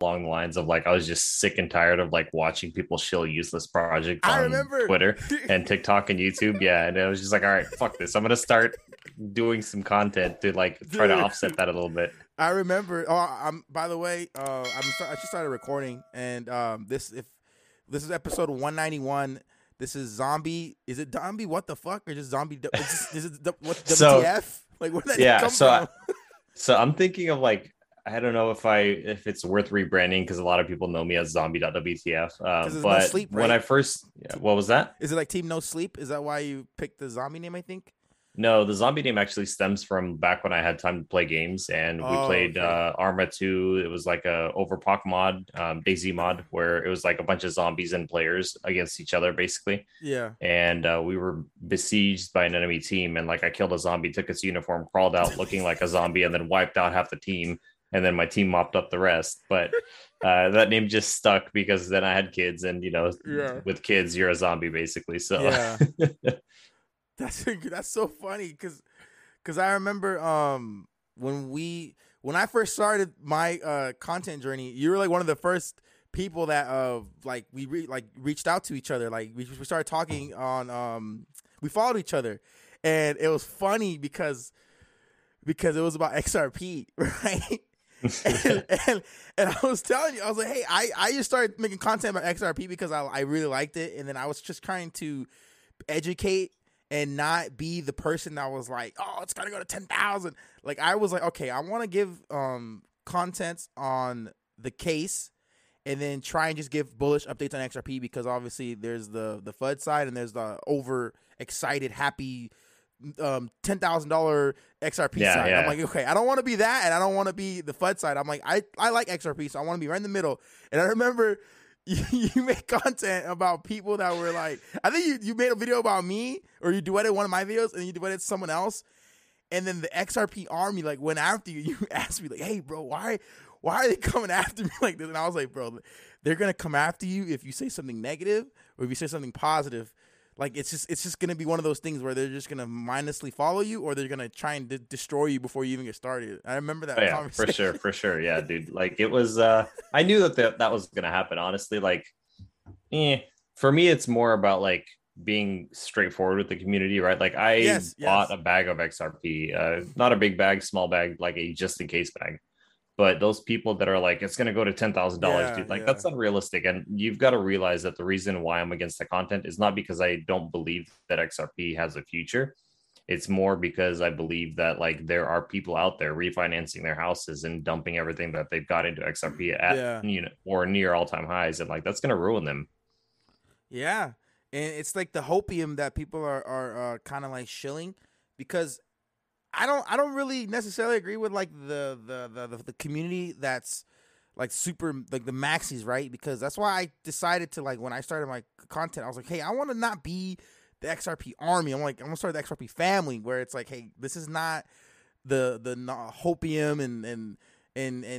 Along the lines of I was just sick and tired of watching people shill useless projects on Twitter and TikTok and YouTube. Yeah, and I was just all right, fuck this. I'm gonna start doing some content to try to offset that a little bit. I remember. I just started recording, and this is episode 191. This is zombie. Is it zombie? What the fuck? Or just zombie? What WTF? Where did that come from? So I'm thinking of I don't know if it's worth rebranding because a lot of people know me as zombie.wtf. But no sleep, right? When I first, what was that? Is it Team No Sleep? Is that why you picked the zombie name? I think. No, the zombie name actually stems from back when I had time to play games, and we played Arma 2. It was a overpock mod, DayZ mod, where it was a bunch of zombies and players against each other, basically. Yeah. And we were besieged by an enemy team, and I killed a zombie, took its uniform, crawled out looking like a zombie, and then wiped out half the team. And then my team mopped up the rest, but that name just stuck because then I had kids, and with kids you're a zombie basically. So yeah. That's so funny because I remember when I first started my content journey, you were one of the first people that we reached out to each other. We started talking on we followed each other, and it was funny because it was about XRP, right? and I was telling you, I was like, hey, I just started making content about XRP because I really liked it. And then I was just trying to educate and not be the person that was it's got to go to 10,000. I was okay, I want to give content on the case and then try and just give bullish updates on XRP, because obviously there's the FUD side and there's the overexcited, happy $10,000 XRP side. Yeah. I'm okay, I don't want to be that, and I don't want to be the FUD side. I'm I like XRP, so I want to be right in the middle. And I remember you made content about people that were I think you made a video about me, or you duetted one of my videos, and you duetted someone else, and then the XRP army went after you. You asked me hey bro, why are they coming after me like this? And I was like, bro, they're gonna come after you if you say something negative or if you say something positive. It's just going to be one of those things where they're just going to mindlessly follow you, or they're going to try and destroy you before you even get started. I remember that conversation. For sure. Yeah, dude. It was, I knew that was going to happen. Honestly, for me, it's more about being straightforward with the community, right? I bought a bag of XRP, not a big bag, small bag, a just in case bag. But those people that are it's going to go to $10,000, dude, that's unrealistic. And you've got to realize that the reason why I'm against the content is not because I don't believe that XRP has a future. It's more because I believe that there are people out there refinancing their houses and dumping everything that they've got into XRP at or near all-time highs. And that's going to ruin them. Yeah. And it's the hopium that people are kind of shilling, because I don't really necessarily agree with the community that's super the maxis, right? Because that's why I decided to when I started my content, I was hey, I want to not be the XRP army. I'm gonna start the XRP family, where it's hey, this is not the hopium, and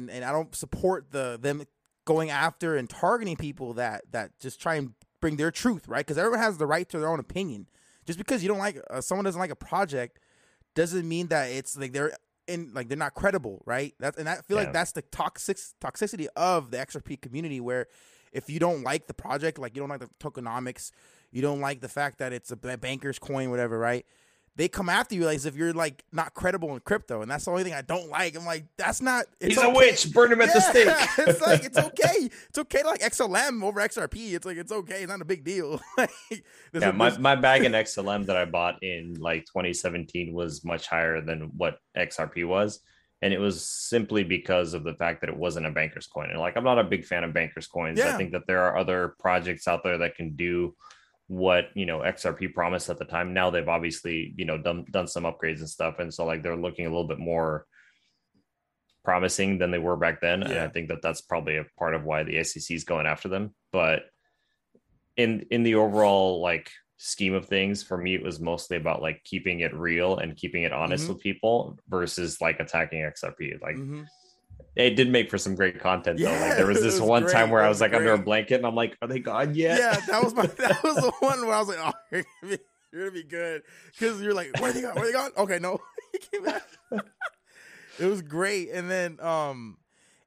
I don't support them going after and targeting people that just try and bring their truth, right? Because everyone has the right to their own opinion. Just because you don't someone doesn't like a project doesn't mean that it's they're not credible, right? And I feel like that's the toxicity of the XRP community, where if you don't like the project, you don't like the tokenomics, you don't like the fact that it's a banker's coin, whatever, right? They come after you as if you're not credible in crypto, and that's the only thing I don't like. I'm that's not. He's okay. A witch. Burn him at the stake. It's okay. It's okay to XLM over XRP. It's okay. It's not a big deal. My bag in XLM that I bought in 2017 was much higher than what XRP was, And it was simply because of the fact that it wasn't a banker's coin. And like, I'm not a big fan of banker's coins. Yeah. I think that there are other projects out there that can do what, you know, XRP promised at the time. Now they've obviously, you know, done some upgrades and stuff. And so like, they're looking a little bit more promising than they were back then. Yeah. And I think that that's probably a part of why the SEC is going after them. But in the overall, like, scheme of things, for me it was mostly about like keeping it real and keeping it honest with people versus like attacking XRP. Like it did make for some great content though. Like there was this one time where I was like under a blanket and I'm like, are they gone yet? Yeah, that was the one where I was like, oh, you're gonna be good, because you're like, where they gone? Okay, no. He came back. It was great. And then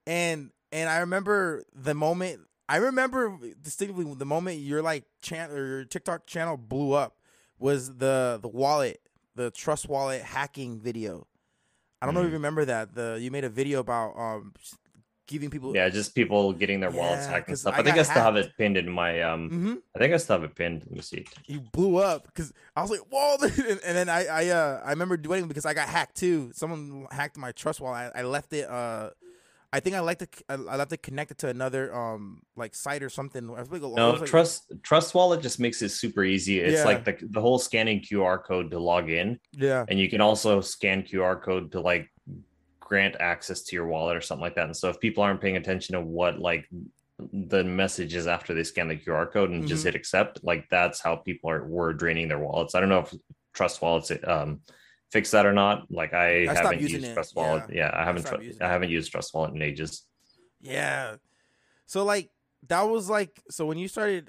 and I remember the moment. I remember distinctly the moment your like channel or your TikTok channel blew up was the wallet, the Trust Wallet hacking video. I don't know if you remember that. You made a video about giving people just people getting their wallets hacked and stuff. I think I still have it pinned in my I think I still have it pinned. Let me see. You blew up because I was like, whoa! And then I remember doing it because I got hacked too. Someone hacked my Trust Wallet. I left it. I think I left it connected to another like site or something. Trust Wallet just makes it super easy. It's like the whole scanning QR code to log in. Yeah, and you can also scan QR code to like grant access to your wallet or something like that. And so if people aren't paying attention to what like the message is after they scan the QR code and just hit accept, like that's how people were draining their wallets. I don't know if Trust Wallet's fix that or not. Like I haven't used Trust Wallet. Yeah, I haven't used Trust Wallet in ages. Yeah. So like that was like, so when you started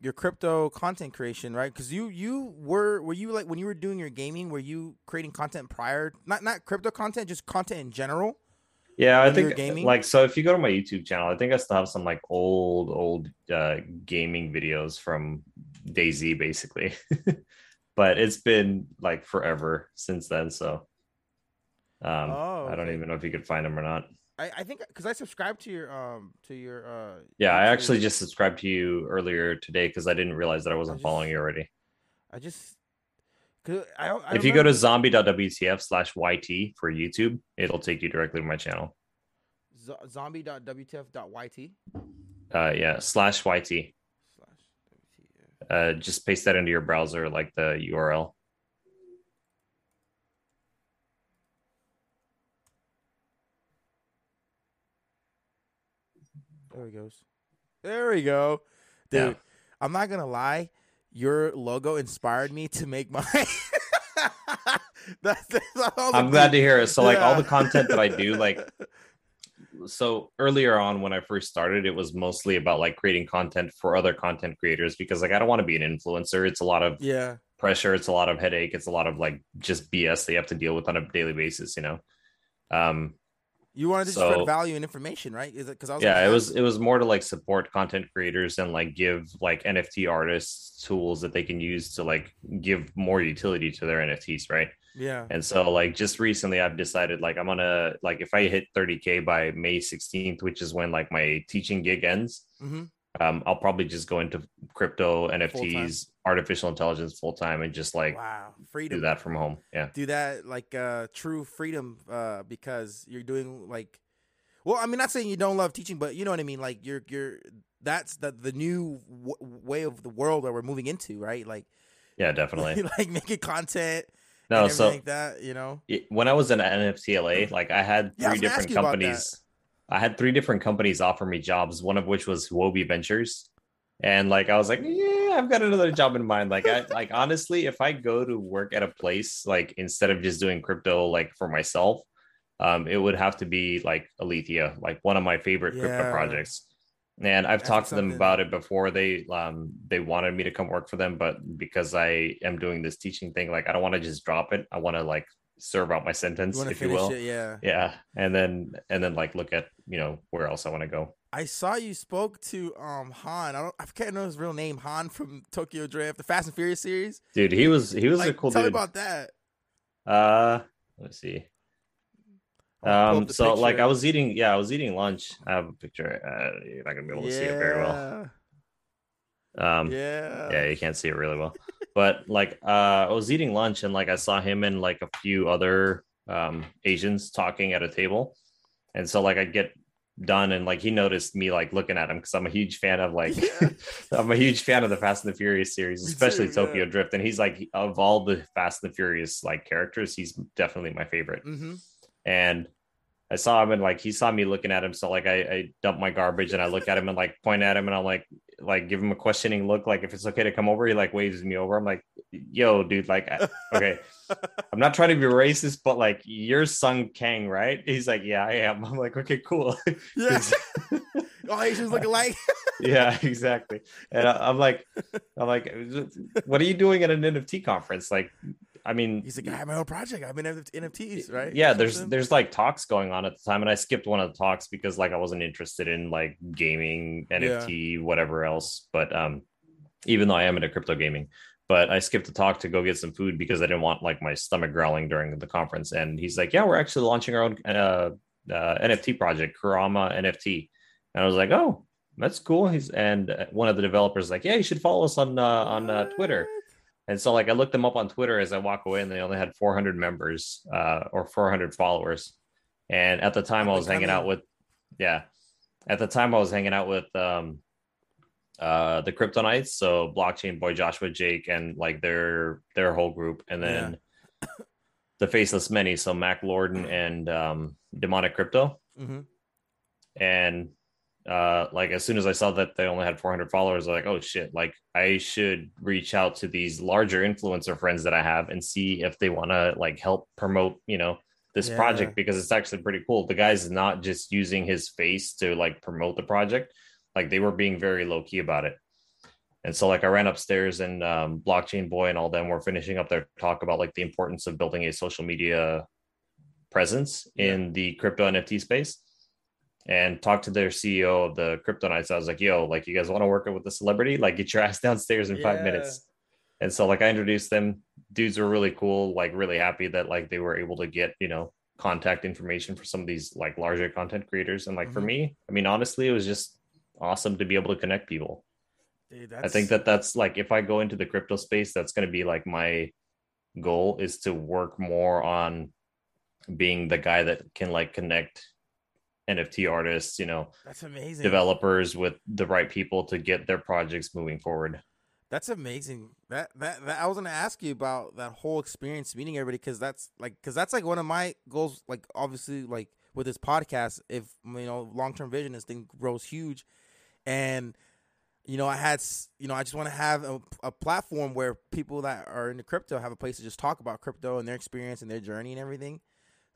your crypto content creation, right? Because you were like, when you were doing your gaming, were you creating content prior? Not crypto content, just content in general. Yeah, I think like, so if you go to my YouTube channel, I think I still have some like old gaming videos from DayZ basically. But it's been like forever since then, so I don't even know if you could find them or not. I think because I subscribed to your YouTube. I actually just subscribed to you earlier today because I didn't realize that I wasn't following you already. If you go to zombie.wtf/yt for YouTube, it'll take you directly to my channel. Zombie.wtf.yt. /yt. Just paste that into your browser, like the URL. There he goes. There we go. Dude, yeah. I'm not going to lie. Your logo inspired me to make mine. I'm glad to hear it. So, like, all the content that I do, like... So earlier on when I first started, it was mostly about like creating content for other content creators because like I don't want to be an influencer. It's a lot of pressure. It's a lot of headache. It's a lot of like just BS they have to deal with on a daily basis, you know. You wanted to spread value and information, right? Is it because it was more to like support content creators and like give like NFT artists tools that they can use to like give more utility to their NFTs, right? Yeah. And so like just recently I've decided like I'm gonna like if I hit 30K by May 16th, which is when like my teaching gig ends, I'll probably just go into crypto, NFTs, artificial intelligence full time and just like freedom. Do that from home. Yeah. Do that like true freedom because you're doing like, well, I mean, not saying you don't love teaching, but you know what I mean? Like you're that's the new way of the world that we're moving into, right? Like, yeah, definitely. Like making content. No, so like that, you know, when I was in NFT LA, like I had three different companies. I had three different companies offer me jobs, one of which was Huobi Ventures. And like, I was like, yeah, I've got another job in mind. Like, I like, honestly, if I go to work at a place, like instead of just doing crypto, like for myself, it would have to be like Alethea, like one of my favorite crypto projects. And I've talked to them about it before. They wanted me to come work for them, but because I am doing this teaching thing, like I don't want to just drop it. I want to like serve out my sentence, if you will. Yeah. And then like look at, you know, where else I want to go. I saw you spoke to Han. I can't know his real name. Han from Tokyo Drift, the Fast and Furious series. Dude, he was like, a cool dude. Tell me about that. Let's see. So like I was eating lunch. I have a picture. You're not gonna be able to see it very well. You can't see it really well. But like I was eating lunch and like I saw him and like a few other Asians talking at a table. And so like I'd get done and like he noticed me like looking at him because I'm a huge fan of like I'm a huge fan of the Fast and the Furious series, especially Tokyo Drift. And he's like, of all the Fast and the Furious like characters, he's definitely my favorite. Mm-hmm. And I saw him and like he saw me looking at him, so like I dump my garbage and I look at him and like point at him and I'm like give him a questioning look, like if it's okay to come over. He like waves me over. I'm like, yo dude, like okay, I'm not trying to be racist, but like you're Sung Kang, right? He's like, yeah, I am. I'm like, okay, cool. Yeah. All Asians look alike. Yeah, exactly. And I'm like, what are you doing at an NFT conference? Like, I mean, he's like, I have my own project. I'm in NFTs, right? Yeah, there's like talks going on at the time, and I skipped one of the talks because like I wasn't interested in like gaming, NFT, whatever else. But even though I am into crypto gaming, but I skipped the talk to go get some food because I didn't want like my stomach growling during the conference. And he's like, yeah, we're actually launching our own NFT project, Kurama NFT. And I was like, oh, that's cool. And one of the developers was like, yeah, you should follow us on Twitter. And so like I looked them up on Twitter as I walk away, and they only had 400 members or 400 followers. And at the time I was hanging out with, the Crypto Knights, so Blockchain Boy, Joshua, Jake, and like their whole group, and then the Faceless Many, so Mac Lorden and Demonic Crypto. Mm-hmm. And like as soon as I saw that they only had 400 followers, I was like, oh shit, like I should reach out to these larger influencer friends that I have and see if they want to like help promote, you know, this project, because it's actually pretty cool. The guy's not just using his face to like promote the project. Like they were being very low key about it. And so like I ran upstairs and Blockchain Boy and all them were finishing up their talk about like the importance of building a social media presence in the crypto NFT space, and talked to their CEO of the Crypto Knights. I was like, yo, like you guys want to work with a celebrity? Like get your ass downstairs in 5 minutes. And so like I introduced them. Dudes were really cool, like really happy that like they were able to get, you know, contact information for some of these like larger content creators. And like for me, I mean, honestly, it was just awesome to be able to connect people. Dude, I think that's like if I go into the crypto space, that's going to be like my goal, is to work more on being the guy that can like connect NFT artists, you know, that's amazing, developers with the right people to get their projects moving forward. That's amazing. That I was going to ask you about that whole experience meeting everybody, because that's like one of my goals, like obviously like with this podcast, if you know, long-term vision, this thing grows huge. And you know, I just want to have a platform where people that are into crypto have a place to just talk about crypto and their experience and their journey and everything.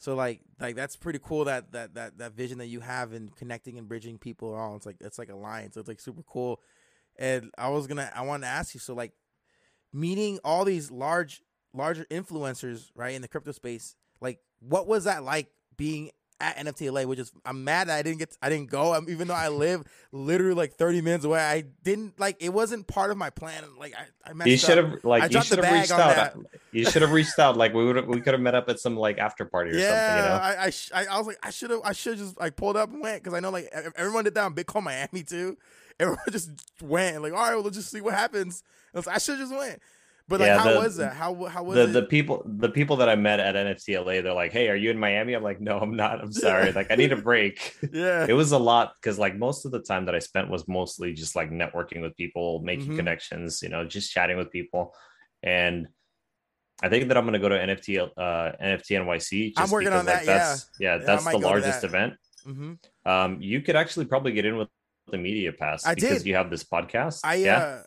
So like that's pretty cool, that vision that you have in connecting and bridging people all. It's like alliance. So it's like super cool. And I wanted to ask you, so like meeting all these larger influencers, right, in the crypto space, like what was that like being at NFT LA, which is, I'm mad that I didn't go. Even though I live literally like 30 minutes away, I didn't like. It wasn't part of my plan. Like I messed up. You should have reached out. You should have reached out. Like we could have met up at some like after party or something. You know, I was like, I should just like pulled up and went, because I know like everyone did that on Bitcoin Miami too. Everyone just went like, all right, well, let's just see what happens. I should just went. But like, how was that? How was it? The people that I met at NFT LA, they're like, "Hey, are you in Miami?" I'm like, "No, I'm not. I'm sorry. Like, I need a break." Yeah, it was a lot, because like most of the time that I spent was mostly just like networking with people, making connections, you know, just chatting with people. And I think that I'm gonna go to NFT NYC. I'm working on that. That's the largest event. Mm-hmm. You could actually probably get in with the media pass because you have this podcast. I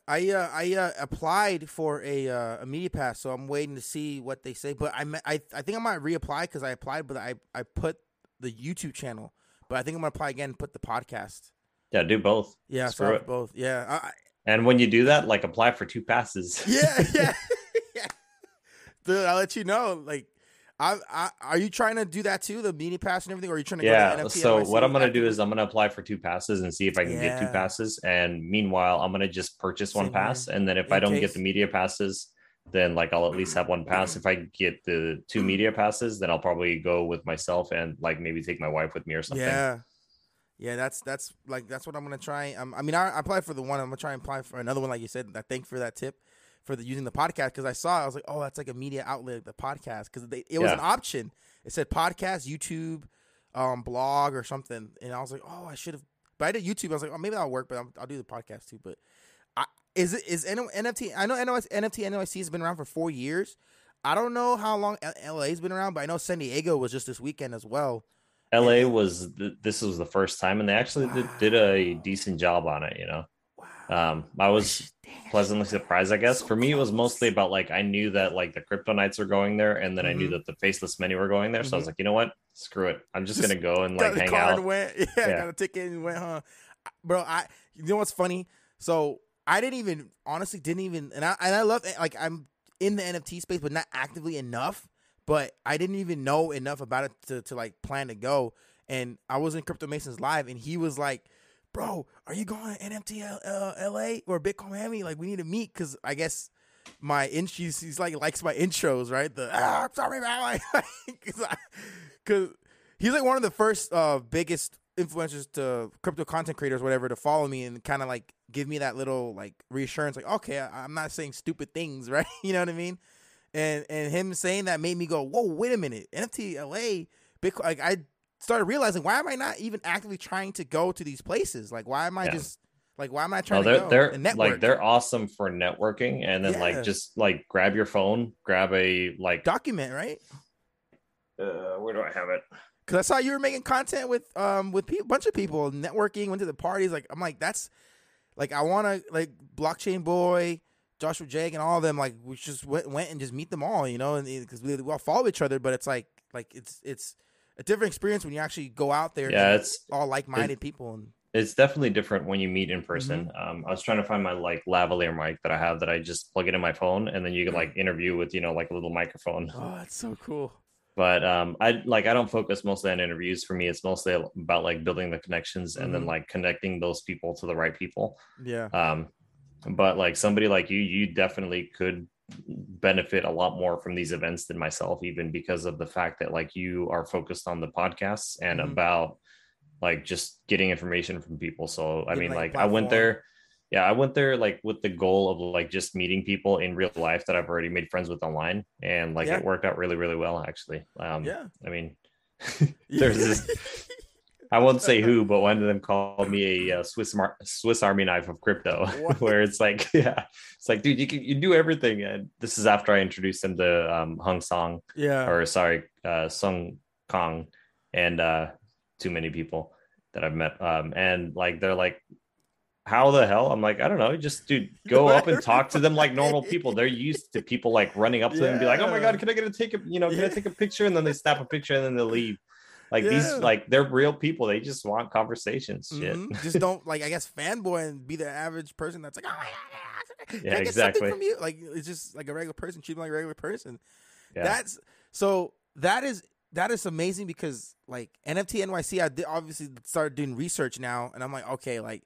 applied for a media pass, so I'm waiting to see what they say. But I think I might reapply, because I applied, but I put the YouTube channel. But I think I'm gonna apply again and put the podcast. Yeah, do both. Yeah, screw it. Both. Yeah. And when you do that, like apply for 2 passes. Yeah. Dude, I'll let you know. Like, are you trying to do that too, the media pass and everything, or are you trying to go to NFT? So what I'm going to do is I'm going to apply for 2 passes and see if I can get 2 passes. And meanwhile, I'm going to just purchase one pass. And then if I don't get the media passes, then like I'll at least have one pass. If I get the 2 media passes, then I'll probably go with myself and like maybe take my wife with me or something. Yeah. That's what I'm going to try. I mean, I applied for the one. I'm going to try and apply for another one. Like you said, I thank you for that tip. for the using the podcast, because I saw it, I was like, oh, that's like a media outlet, the podcast, because it was an option. It said podcast, YouTube, blog or something, and I was like, oh, I should have. But I did YouTube. I was like, oh, maybe that'll work, but I'll do the podcast too. But I know NFT NYC has been around for 4 years. I don't know how long LA's been around, but I know San Diego was just this weekend as well. LA was this was the first time, and they actually did a decent job on it, you know. Wow. I was pleasantly surprised, I guess. So for me, it was mostly about like I knew that like the Crypto Knights were going there, and then I knew that the Faceless Many were going there. So I was like, you know what, screw it, I'm just gonna go and like hang out. Got a ticket and went, huh? Bro, you know what's funny? So I honestly didn't even, and I love it, like I'm in the NFT space, but not actively enough. But I didn't even know enough about it to like plan to go. And I was in Crypto Masons Live, and he was like, bro, are you going to NFT LA or Bitcoin Miami? Like, we need to meet, because I guess my he's like likes my intros, right? The I'm sorry, man. Because he's like one of the first biggest influencers to crypto content creators, whatever, to follow me and kind of like give me that little like reassurance, like, okay, I'm not saying stupid things, right? You know what I mean? And him saying that made me go, whoa, wait a minute, NFT LA, Bitcoin. Like, I started realizing, why am I not even actively trying to go to these places? Like, why am I just like, why am I trying to go? They're like, they're awesome for networking, and then like just like grab your phone, grab a like document, right? Where do I have it? Because I saw you were making content with a bunch of people, networking, went to the parties. Like, I'm like, that's like, I want to like Blockchain Boy, Joshua, Jake, and all of them, like, we just went and just meet them all, you know, and because we all follow each other, but it's like it's a different experience when you actually go out there. Yeah, it's all like-minded people, and it's definitely different when you meet in person. I was trying to find my like lavalier mic that I have, that I just plug it in my phone, and then you can like interview with, you know, like a little microphone. Oh, that's so cool. But I don't focus mostly on interviews. For me, it's mostly about like building the connections and then like connecting those people to the right people. Yeah. But like somebody like you definitely could benefit a lot more from these events than myself, even because of the fact that like you are focused on the podcasts and about like just getting information from people. So I mean, like I went there like with the goal of like just meeting people in real life that I've already made friends with online, and like it worked out really, really well, actually. I mean, there's this. I won't say who, but one of them called me a Swiss Army knife of crypto, where it's like, it's like, dude, you do everything. And this is after I introduced him to Sung Kang, and too many people that I've met. And like, they're like, how the hell? I'm like, I don't know. Just, dude, go up and talk to them like normal people. They're used to people like running up to them and be like, oh my God, can I take a picture? And then they snap a picture and then they leave. Like these, like they're real people. They just want conversations. Shit. Just don't like, I guess, fanboy and be the average person that's like, oh my God, can I get something from you? Like, it's just like a regular person, treat them like a regular person. Yeah. That is amazing, because like NFT NYC, I obviously started doing research now, and I'm like, okay, like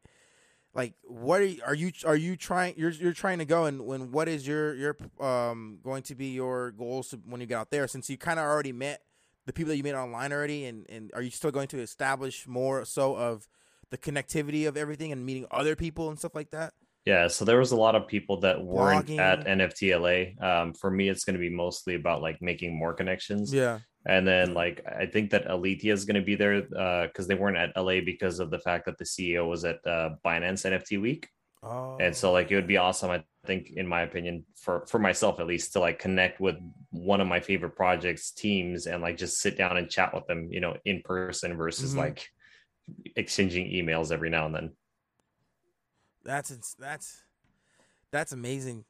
what are you trying? You're trying to go, and when what is your going to be your goals when you get out there? Since you kind of already met the people that you made online already, and are you still going to establish more so of the connectivity of everything and meeting other people and stuff like that? Yeah, so there was a lot of people that weren't at NFT LA. For me, it's going to be mostly about like making more connections. Yeah. And then like, I think that Alethea is going to be there because they weren't at LA because of the fact that the CEO was at Binance NFT Week. Oh. And so like, it would be awesome, I think, in my opinion, for myself at least, to like connect with one of my favorite projects teams and like just sit down and chat with them, you know, in person versus like exchanging emails every now and then. That's amazing.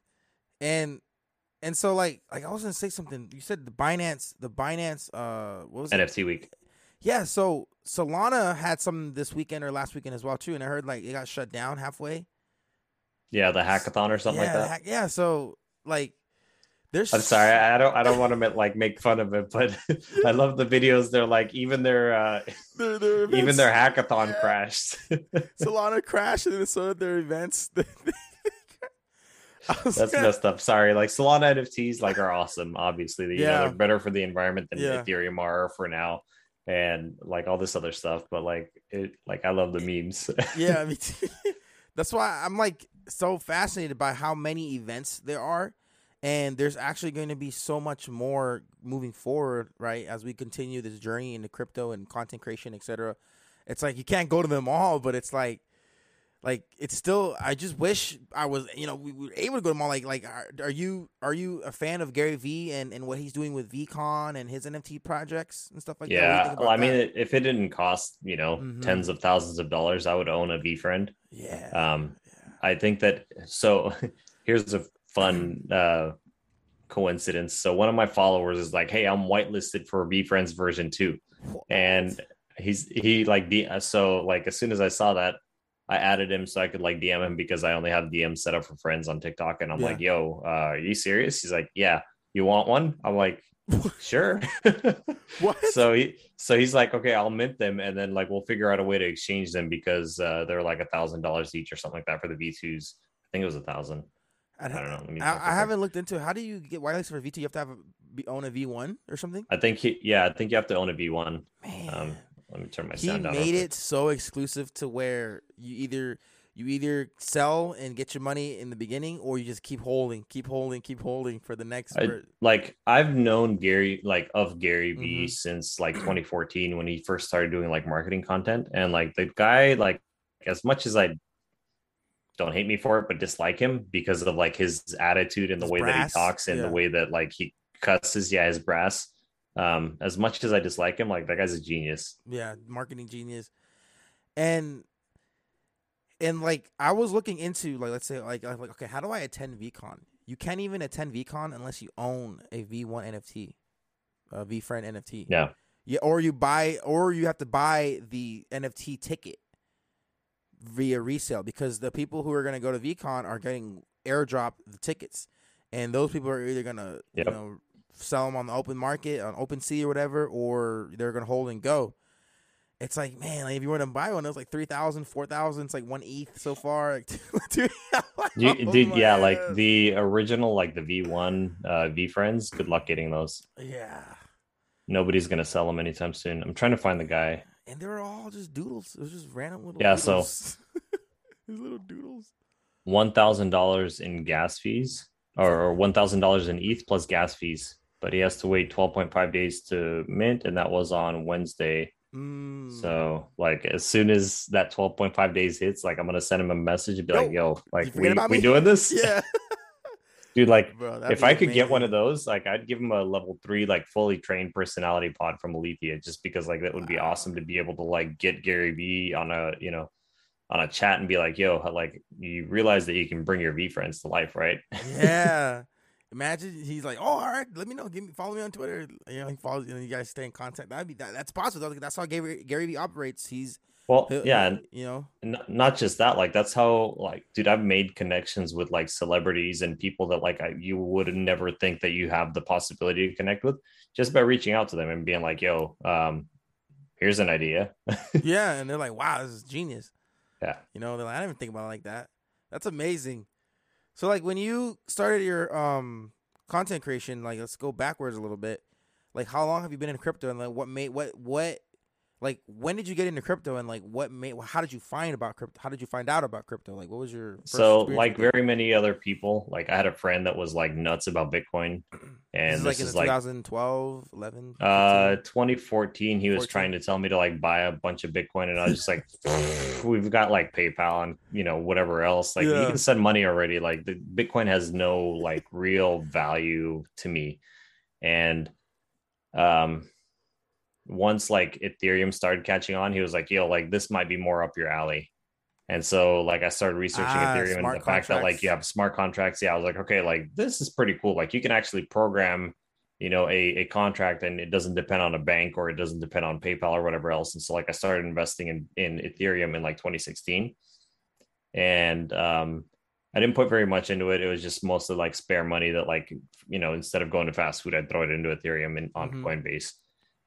And so like I was gonna say something. You said the Binance what was it? NFT Week. Yeah, so Solana had some this weekend or last weekend as well too, and I heard like it got shut down halfway. Yeah, the hackathon or something like that. Yeah, so like, there's. I'm sorry, I don't want to like make fun of it, but I love the videos. They're like, even their events, even their hackathon crashed. Solana crashed, and so did their events. That's messed up. Sorry, like Solana NFTs like are awesome. Obviously, you know, they're better for the environment than Ethereum are for now, and like all this other stuff. But like I love the memes. Yeah, me too. That's why I'm like, so fascinated by how many events there are, and there's actually going to be so much more moving forward, right, as we continue this journey into crypto and content creation, etc. It's like you can't go to them all, but it's like it's still, I just wish I was, you know, we were able to go to them all. Like are you a fan of Gary Vee and what he's doing with VCon and his NFT projects and stuff like that? Yeah, well, I mean, if it didn't cost, you know, tens of thousands of dollars, I would own a VFriend. Yeah. I think that, so here's a fun coincidence. So one of my followers is like, hey, I'm whitelisted for VFriends version 2. And he as soon as I saw that, I added him so I could like DM him, because I only have DMs set up for friends on TikTok. And I'm like, yo, are you serious? He's like, yeah, you want one? I'm like, sure. What? So he's like, okay, I'll mint them, and then like we'll figure out a way to exchange them, because they're like $1,000 each or something like that for the V2s. I think it was 1,000. I don't know. I haven't looked into it. How do you get whitelisted for V2? You have to have own a V1 or something. I think you have to own a V1. Man, let me turn my sound down. He made it so exclusive to where you either sell and get your money in the beginning, or you just keep holding for the next. I've known Gary, of Gary Vee since like 2014, when he first started doing like marketing content. And like the guy, like as much as I don't hate me for it, but dislike him because of like his attitude and the way that he talks and the way that like he cusses, his brass. As much as I dislike him, like that guy's a genius. Yeah, marketing genius. And like I was looking into like, let's say like okay, how do I attend VCon? You can't even attend VCon unless you own a V1 NFT, a VFriend NFT. Yeah. Yeah, or you have to buy the NFT ticket via resale, because the people who are going to go to VCon are getting airdropped the tickets, and those people are either going to you know sell them on the open market on OpenSea or whatever, or they're going to hold and go. It's like, man, like if you want to buy one, it was like 3,000, 4,000. It's like one ETH so far. Like, dude, like the original, like the V1 VFriends, good luck getting those. Yeah. Nobody's going to sell them anytime soon. I'm trying to find the guy. And they were all just doodles. It was just random little doodles. So. These little doodles. $1,000 in gas fees or $1,000 in ETH plus gas fees. But he has to wait 12.5 days to mint, and that was on Wednesday. So like as soon as that 12.5 days hits, like I'm gonna send him a message and be like, yo, like we doing this? Yeah. Dude, like bro, if I could get one of those, like I'd give him a level 3 like fully trained personality pod from Alethea, just because like that would be awesome to be able to like get Gary Vee on a on a chat and be like, yo, like you realize that you can bring your V friends to life, right? Yeah. Imagine he's like, oh, all right, let me know. Follow me on Twitter. You know, he follows. You know, you guys stay in contact. That's possible. That's how Gary Vee operates. Not just that. Like that's how, like, dude, I've made connections with like celebrities and people that like you would never think that you have the possibility to connect with, just by reaching out to them and being like, yo, here's an idea. Yeah, and they're like, wow, this is genius. Yeah, you know, they're like, I didn't even think about it like that. That's amazing. So, like, when you started your content creation, like, let's go backwards a little bit. Like, how long have you been in crypto, and like, when did you get into crypto, and like, how did you find about crypto? How did you find out about crypto? Like, what was your first experience? Like, very many other people. Like, I had a friend that was like nuts about Bitcoin, and this is like 2012, 11, 15? 2014. He was trying to tell me to like buy a bunch of Bitcoin, and I was just like, we've got like PayPal and you know whatever else. Like you can send money already. Like the Bitcoin has no like real value to me, and once like Ethereum started catching on, he was like, yo, like this might be more up your alley. And so like I started researching Ethereum and the fact that like you have smart contracts. Yeah, I was like, okay, like this is pretty cool. Like you can actually program, you know, a contract, and it doesn't depend on a bank, or it doesn't depend on PayPal or whatever else. And so like I started investing in Ethereum in like 2016. And I didn't put very much into it. It was just mostly like spare money that like, you know, instead of going to fast food, I'd throw it into Ethereum and on Coinbase.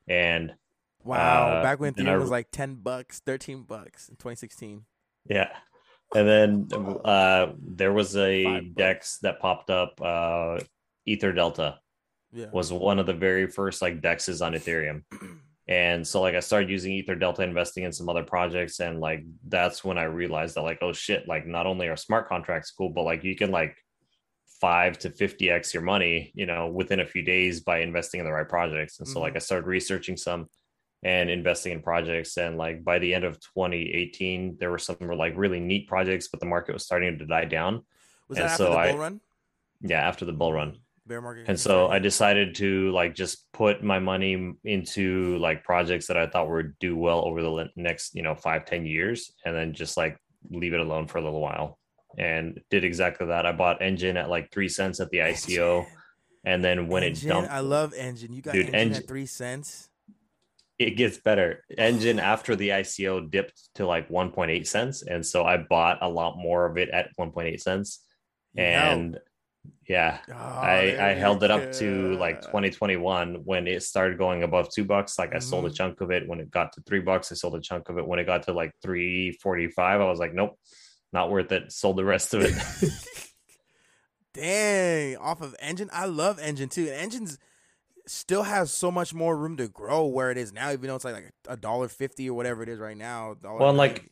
And wow, back when Ethereum was like $10, $13 in 2016. Yeah. And then there was a DEX that popped up. Ether Delta was one of the very first like DEXs on Ethereum. And so like I started using Ether Delta, investing in some other projects. And like, that's when I realized that like, oh shit, like not only are smart contracts cool, but like you can like 5 to 50x your money, you know, within a few days by investing in the right projects. And so like I started researching some and investing in projects. And like by the end of 2018, there were some like really neat projects, but the market was starting to die down. Was that after the bull run? Yeah, after the bull run. Bear market. And so I decided to like just put my money into like projects that I thought would do well over the next, you know, 5-10 years, and then just like leave it alone for a little while. And did exactly that. I bought Enjin at like 3 cents at the ICO, and then when Enjin, it dumped, I love Enjin. You got dude, Enjin at 3 cents. It gets better. Enjin after the ICO dipped to like 1.8 cents, and so I bought a lot more of it at 1.8 cents, and I held it up to like 2021 when it started going above $2. Like I sold a chunk of it when it got to $3. I sold a chunk of it when it got to like 345. I was like, nope. Not worth it. Sold the rest of it. Dang. Off of Enjin. I love Enjin too. And Enjin still has so much more room to grow where it is now, even though it's like $1.50 or whatever it is right now. Well, and like,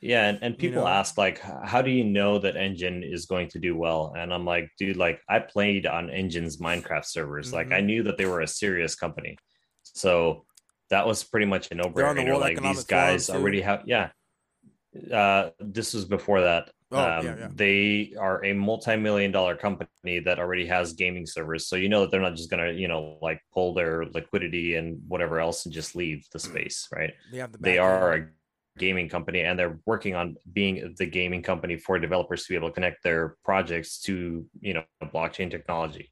yeah. And people ask like, how do you know that Enjin is going to do well? And I'm like, dude, like I played on Enjin's Minecraft servers. Like I knew that they were a serious company. So that was pretty much a no-brainer. Like these guys already have, this was before that. They are a multi-multi-million dollar company that already has gaming servers, so you know that they're not just gonna, you know, like pull their liquidity and whatever else and just leave the space, right? They are a gaming company, and they're working on being the gaming company for developers to be able to connect their projects to, you know, blockchain technology.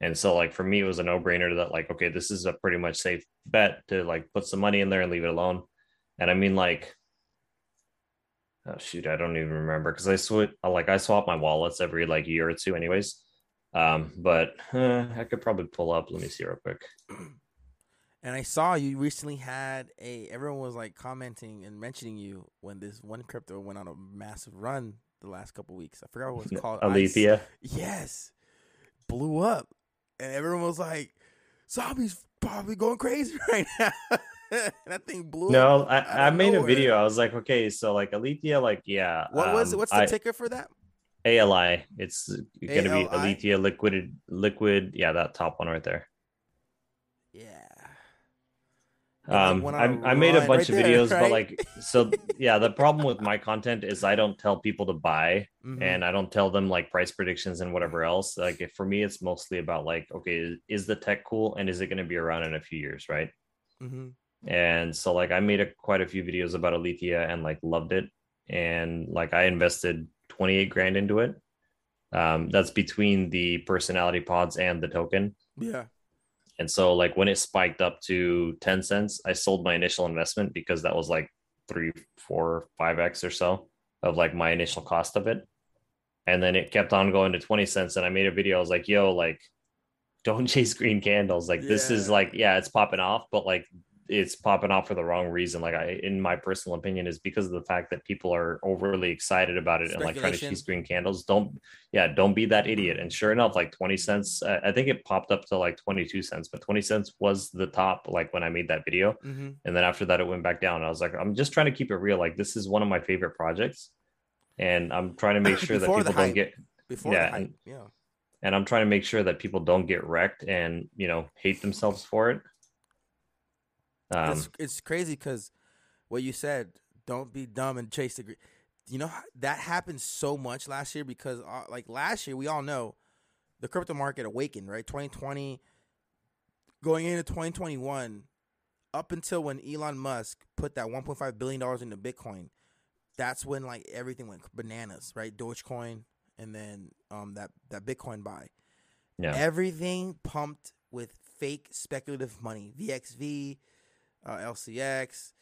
And so like for me it was a no-brainer that like, okay, this is a pretty much safe bet to like put some money in there and leave it alone. And I mean like, oh shoot, I don't even remember because I swap my wallets every like year or two anyways. But I could probably pull up. Let me see real quick. And I saw you recently had everyone was like commenting and mentioning you when this one crypto went on a massive run the last couple of weeks. I forgot what it's called. Alethea. Yes. Blew up. And everyone was like, Zombie's probably going crazy right now. That thing blew up. I made a video. I was like, okay, so like Alethea, like, yeah. What was it? What's the ticker for that? ALI. It's going to be Alethea liquid. Yeah, that top one right there. Yeah. I made a bunch of videos, right? But like, so yeah, the problem with my content is I don't tell people to buy and I don't tell them like price predictions and whatever else. Like for me, it's mostly about like, okay, is the tech cool? And is it going to be around in a few years? Right. Mm-hmm. And so like I made quite a few videos about Alethea and like loved it, and like I invested $28,000 into it. That's between the personality pods and the token. Yeah. And so like when it spiked up to 10 cents, I sold my initial investment because that was like 3, 4, 5x or so of like my initial cost of it. And then it kept on going to 20 cents, and I made a video. I was like, yo, like don't chase green candles. Like this is like, yeah, it's popping off, but like it's popping off for the wrong reason. Like I, in my personal opinion, is because of the fact that people are overly excited about it and like trying to chase green candles. Don't be that idiot. And sure enough, like 20 cents, I think it popped up to like 22 cents, but 20 cents was the top, like when I made that video. Mm-hmm. And then after that, it went back down. I was like, I'm just trying to keep it real. Like this is one of my favorite projects, and I'm trying to make sure that people don't get before the hype. Yeah. And I'm trying to make sure that people don't get wrecked and, you know, hate themselves for it. It's crazy because what you said, don't be dumb and chase the green. You know, that happened so much last year because like last year, we all know the crypto market awakened, right? 2020 going into 2021, up until when Elon Musk put that $1.5 billion into Bitcoin. That's when like everything went bananas, right? Dogecoin and then that Bitcoin buy. Yeah. Everything pumped with fake speculative money. VXV, LCX,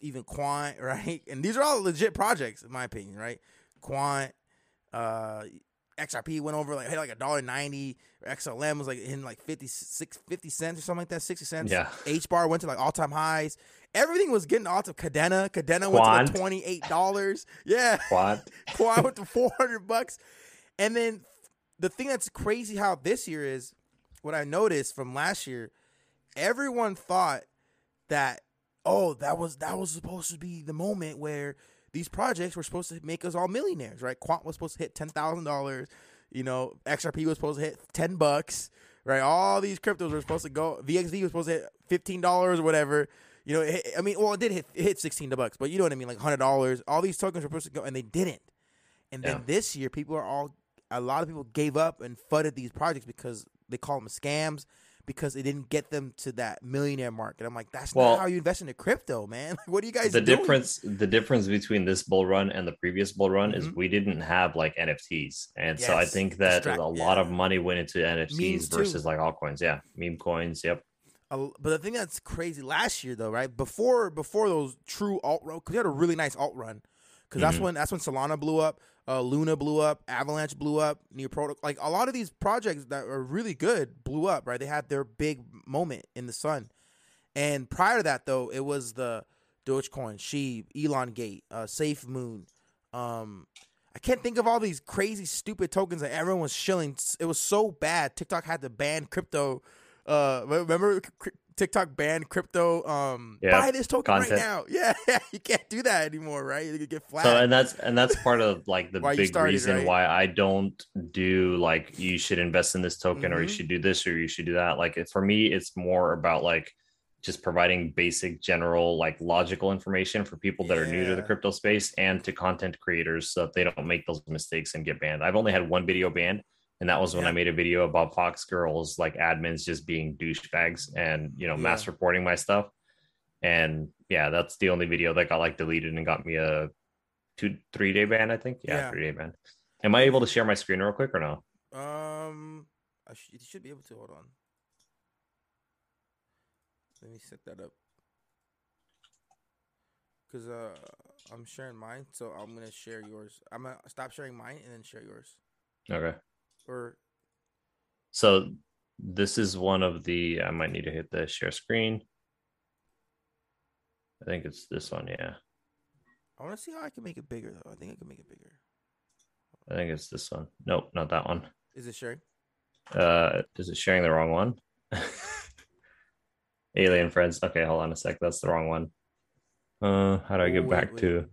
even Quant, right? And these are all legit projects, in my opinion, right? Quant, XRP went over like hit like $1.90. XLM was like in like 50 cents or something like that, 60 cents. Yeah. HBAR went to like all time highs. Everything was getting off of Kadena. Kadena went to like $28. Yeah. Quant went to $400. And then the thing that's crazy how this year is, what I noticed from last year everyone thought that, oh, that was supposed to be the moment where these projects were supposed to make us all millionaires, right? Quant was supposed to hit $10,000, you know, XRP was supposed to hit $10, right? All these cryptos were supposed to go, VXV was supposed to hit $15 or whatever. You know, it hit $16, but you know what I mean, like $100. All these tokens were supposed to go, and they didn't. And then this year, a lot of people gave up and FUDDed these projects because they call them scams, because it didn't get them to that millionaire mark. And I'm like, that's not how you invest into crypto, man. Like, what do you guys do? The difference between this bull run and the previous bull run is we didn't have like NFTs. And so I think that a lot of money went into NFTs versus like altcoins. Yeah. Meme coins. Yep. But the thing that's crazy last year though, right? Before those true alt run, because we had a really nice alt run. Because that's when Solana blew up, Luna blew up, Avalanche blew up, Neoproto. Like a lot of these projects that are really good blew up, right? They had their big moment in the sun. And prior to that, though, it was the Dogecoin, Sheeb, Elongate, SafeMoon. I can't think of all these crazy, stupid tokens that everyone was shilling. It was so bad. TikTok had to ban crypto. Remember TikTok banned crypto. Buy this token right now. Yeah, you can't do that anymore, right? You get flagged. So, and that's part of like the big reason why I don't do like you should invest in this token or you should do this or you should do that. Like for me, it's more about like just providing basic, general, like logical information for people that are new to the crypto space and to content creators, so that they don't make those mistakes and get banned. I've only had one video banned. And that was when I made a video about Fox Girls, like admins just being douchebags and, you know, mass reporting my stuff. And that's the only video that got like deleted and got me a 3 day ban, I think. Yeah. 3 day ban. Am I able to share my screen real quick or no? You should be able to. Hold on. Let me set that up. Because I'm sharing mine. So I'm going to share yours. I'm going to stop sharing mine and then share yours. Okay. So this is one of the, I might need to hit the share screen. I think it's this one. Yeah. I want to see how I can make it bigger though. I think I can make it bigger. I think it's this one. Nope, not that one. Is it sharing? Is it sharing the wrong one? Alien friends. Okay. Hold on a sec. That's the wrong one. How do I get back to?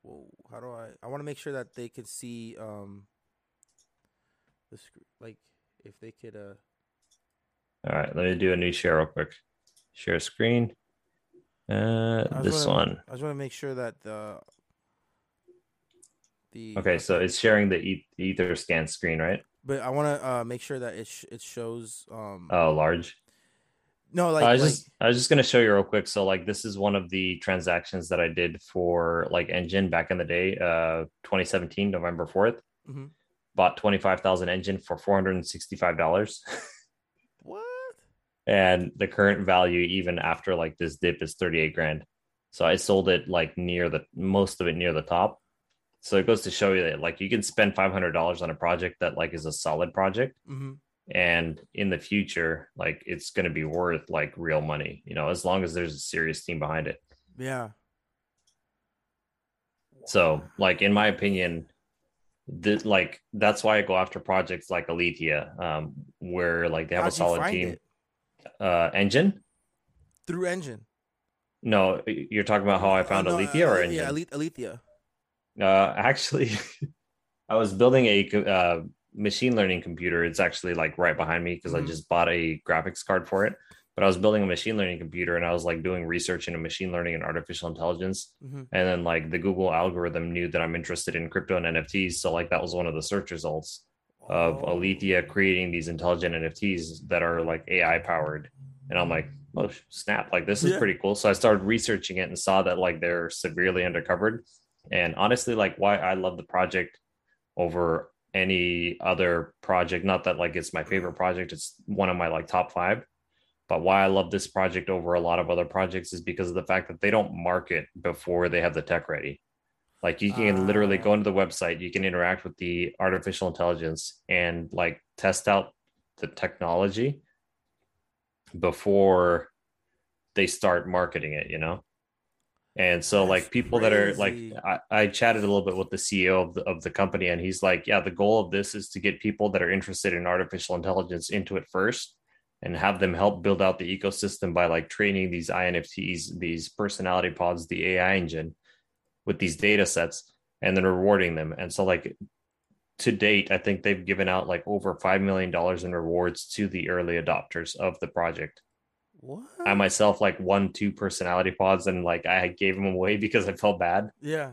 Whoa, how do I want to make sure that they can see, the screen, like if they could all right, let me do a new share real quick. Share screen. I just want to make sure that okay, so it's sharing the Etherscan screen, right? But I want to make sure that it shows large. No, like I was just gonna show you real quick. So like this is one of the transactions that I did for like Enjin back in the day, 2017, November 4th. Mm-hmm. Bought 25,000 Enjin for $465. What? And the current value, even after like this dip, is $38,000. So I sold it like near the top. So it goes to show you that like you can spend $500 on a project that like is a solid project, and in the future, like it's going to be worth like real money. You know, as long as there's a serious team behind it. Yeah. So like in my opinion. That's why I go after projects like Alethea, where like they have a solid team. Enjin? Through Enjin. No, you're talking about how I found Alethea or Enjin? Yeah, Alethea. Actually, I was building a machine learning computer. It's actually like right behind me because I just bought a graphics card for it. But I was building a machine learning computer and I was like doing research into machine learning and artificial intelligence. And then like the Google algorithm knew that I'm interested in crypto and NFTs. So like that was one of the search results of Alethea creating these intelligent NFTs that are like AI powered. And I'm like, oh snap, like this is pretty cool. So I started researching it and saw that like they're severely undercovered. And honestly, like why I love the project over any other project, not that like it's my favorite project, it's one of my like top five. But why I love this project over a lot of other projects is because of the fact that they don't market before they have the tech ready. Like you can literally go into the website, you can interact with the artificial intelligence and like test out the technology before they start marketing it, you know? And so like people that are like, I chatted a little bit with the CEO of the company, and he's like, yeah, the goal of this is to get people that are interested in artificial intelligence into it first. and have them help build out the ecosystem by like training these INFTs, these personality pods, the AI engine with these data sets, and then rewarding them. And so like to date, I think they've given out like over $5 million in rewards to the early adopters of the project. What? I myself like won 2 personality pods and like I gave them away because I felt bad. Yeah.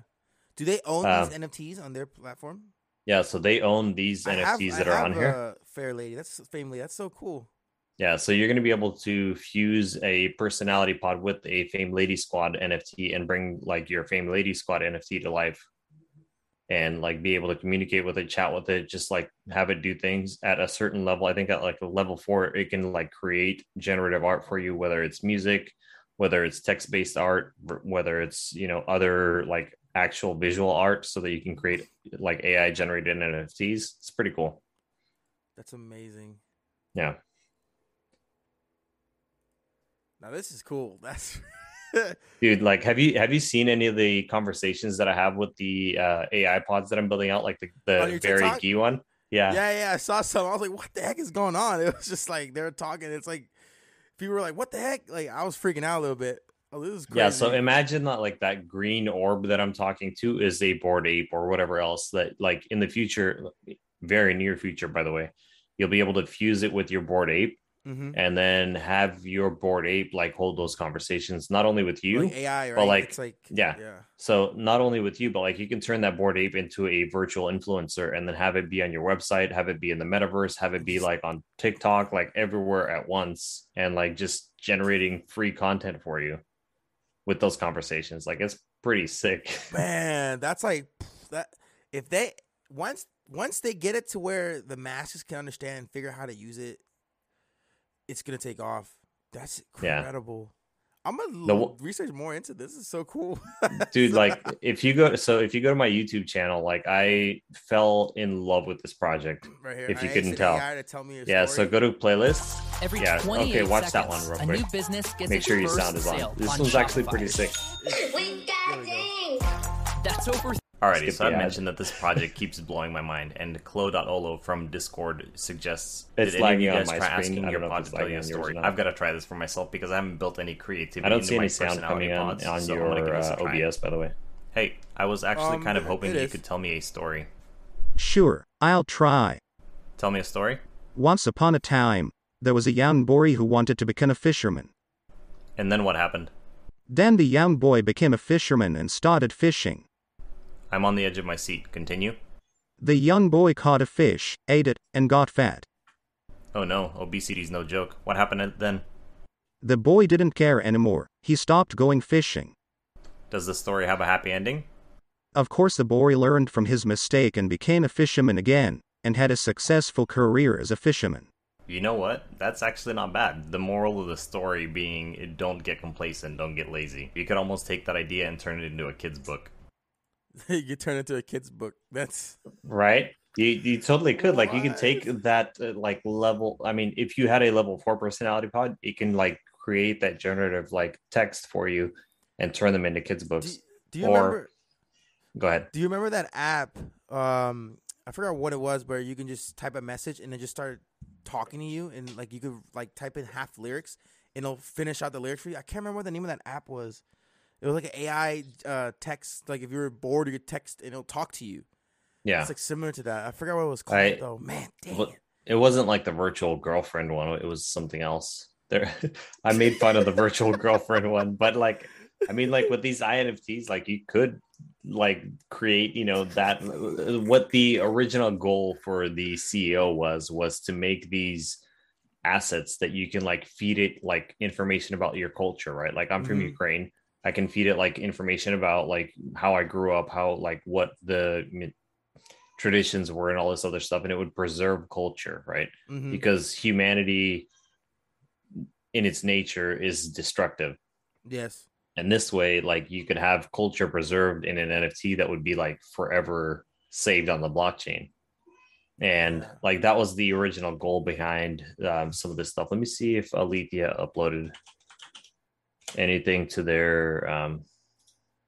Do they own these NFTs on their platform? Yeah. So they own these NFTs that are on here. Fair Lady. That's family. That's so cool. Yeah. So you're going to be able to fuse a personality pod with a Fame Lady Squad NFT and bring like your Fame Lady Squad NFT to life and like be able to communicate with it, chat with it, just like have it do things at a certain level. I think at like a level 4, it can like create generative art for you, whether it's music, whether it's text-based art, whether it's, you know, other like actual visual art so that you can create like AI generated NFTs. It's pretty cool. That's amazing. Yeah. Now this is cool. That's dude, like, have you seen any of the conversations that I have with the AI pods that I'm building out, like the very key one? Yeah. I saw some. I was like, what the heck is going on? It was just like they're talking. It's like people were like, what the heck? Like I was freaking out a little bit. Oh, this is crazy. Yeah. So imagine that, like that green orb that I'm talking to is a Bored Ape or whatever else that, like, in the future, very near future, by the way, you'll be able to fuse it with your Bored Ape. Mm-hmm. And then have your Bored Ape like hold those conversations not only with you, like AI, right? But like, it's like yeah. So not only with you, but like you can turn that Bored Ape into a virtual influencer and then have it be on your website, have it be in the metaverse, have it be like on TikTok, like everywhere at once, and like just generating free content for you with those conversations. Like it's pretty sick, man. That's like that. If they once they get it to where the masses can understand and figure out how to use it, it's going to take off. That's incredible. Yeah. I'm going to research more into this. This is so cool. Dude, like if you go to my YouTube channel, like I fell in love with this project. Right here. If you couldn't tell. AI to tell me story. So go to playlists. Every 28 seconds, watch that one real quick. A new business gets Make sure your sound is on. This one's Shopify. Actually pretty sick. We got it. That's over. Alrighty, so I mentioned that this project keeps blowing my mind, and Clo.olo from Discord suggests it's lagging on my screen. I've got to try this for myself because I haven't built any creativity. I don't see any sound coming on your OBS, by the way. Hey, I was actually kind of hoping that you could tell me a story. Sure, I'll try. Tell me a story? Once upon a time, there was a young boy who wanted to become a fisherman. And then what happened? Then the young boy became a fisherman and started fishing. I'm on the edge of my seat. Continue. The young boy caught a fish, ate it, and got fat. Oh no, obesity's no joke. What happened then? The boy didn't care anymore. He stopped going fishing. Does the story have a happy ending? Of course, the boy learned from his mistake and became a fisherman again, and had a successful career as a fisherman. You know what? That's actually not bad. The moral of the story being, don't get complacent, don't get lazy. You could almost take that idea and turn it into a kid's book. You turn into a kid's book. That's right. You totally could. Like, you can take that like level. I mean, if you had a level 4 personality pod, it can like create that generative like text for you and turn them into kids' books. Do you remember? Go ahead. Do you remember that app? I forgot what it was, but you can just type a message and it just start talking to you, and like you could like type in half lyrics and it'll finish out the lyrics for you. I can't remember what the name of that app was. It was like an AI text. Like if you were bored, you could text and it'll talk to you. Yeah. It's like similar to that. I forgot what it was called though. Man, dang it. It wasn't like the virtual girlfriend one. It was something else. I made fun of the virtual girlfriend one. But like, I mean, like with these INFTs, like you could like create, you know, that what the original goal for the CEO was to make these assets that you can like feed it like information about your culture, right? Like I'm from Ukraine. I can feed it like information about like how I grew up, how like what the traditions were and all this other stuff. And it would preserve culture, right? Mm-hmm. Because humanity in its nature is destructive. Yes. And this way, like you could have culture preserved in an NFT that would be like forever saved on the blockchain. And like that was the original goal behind some of this stuff. Let me see if Alethea uploaded anything to their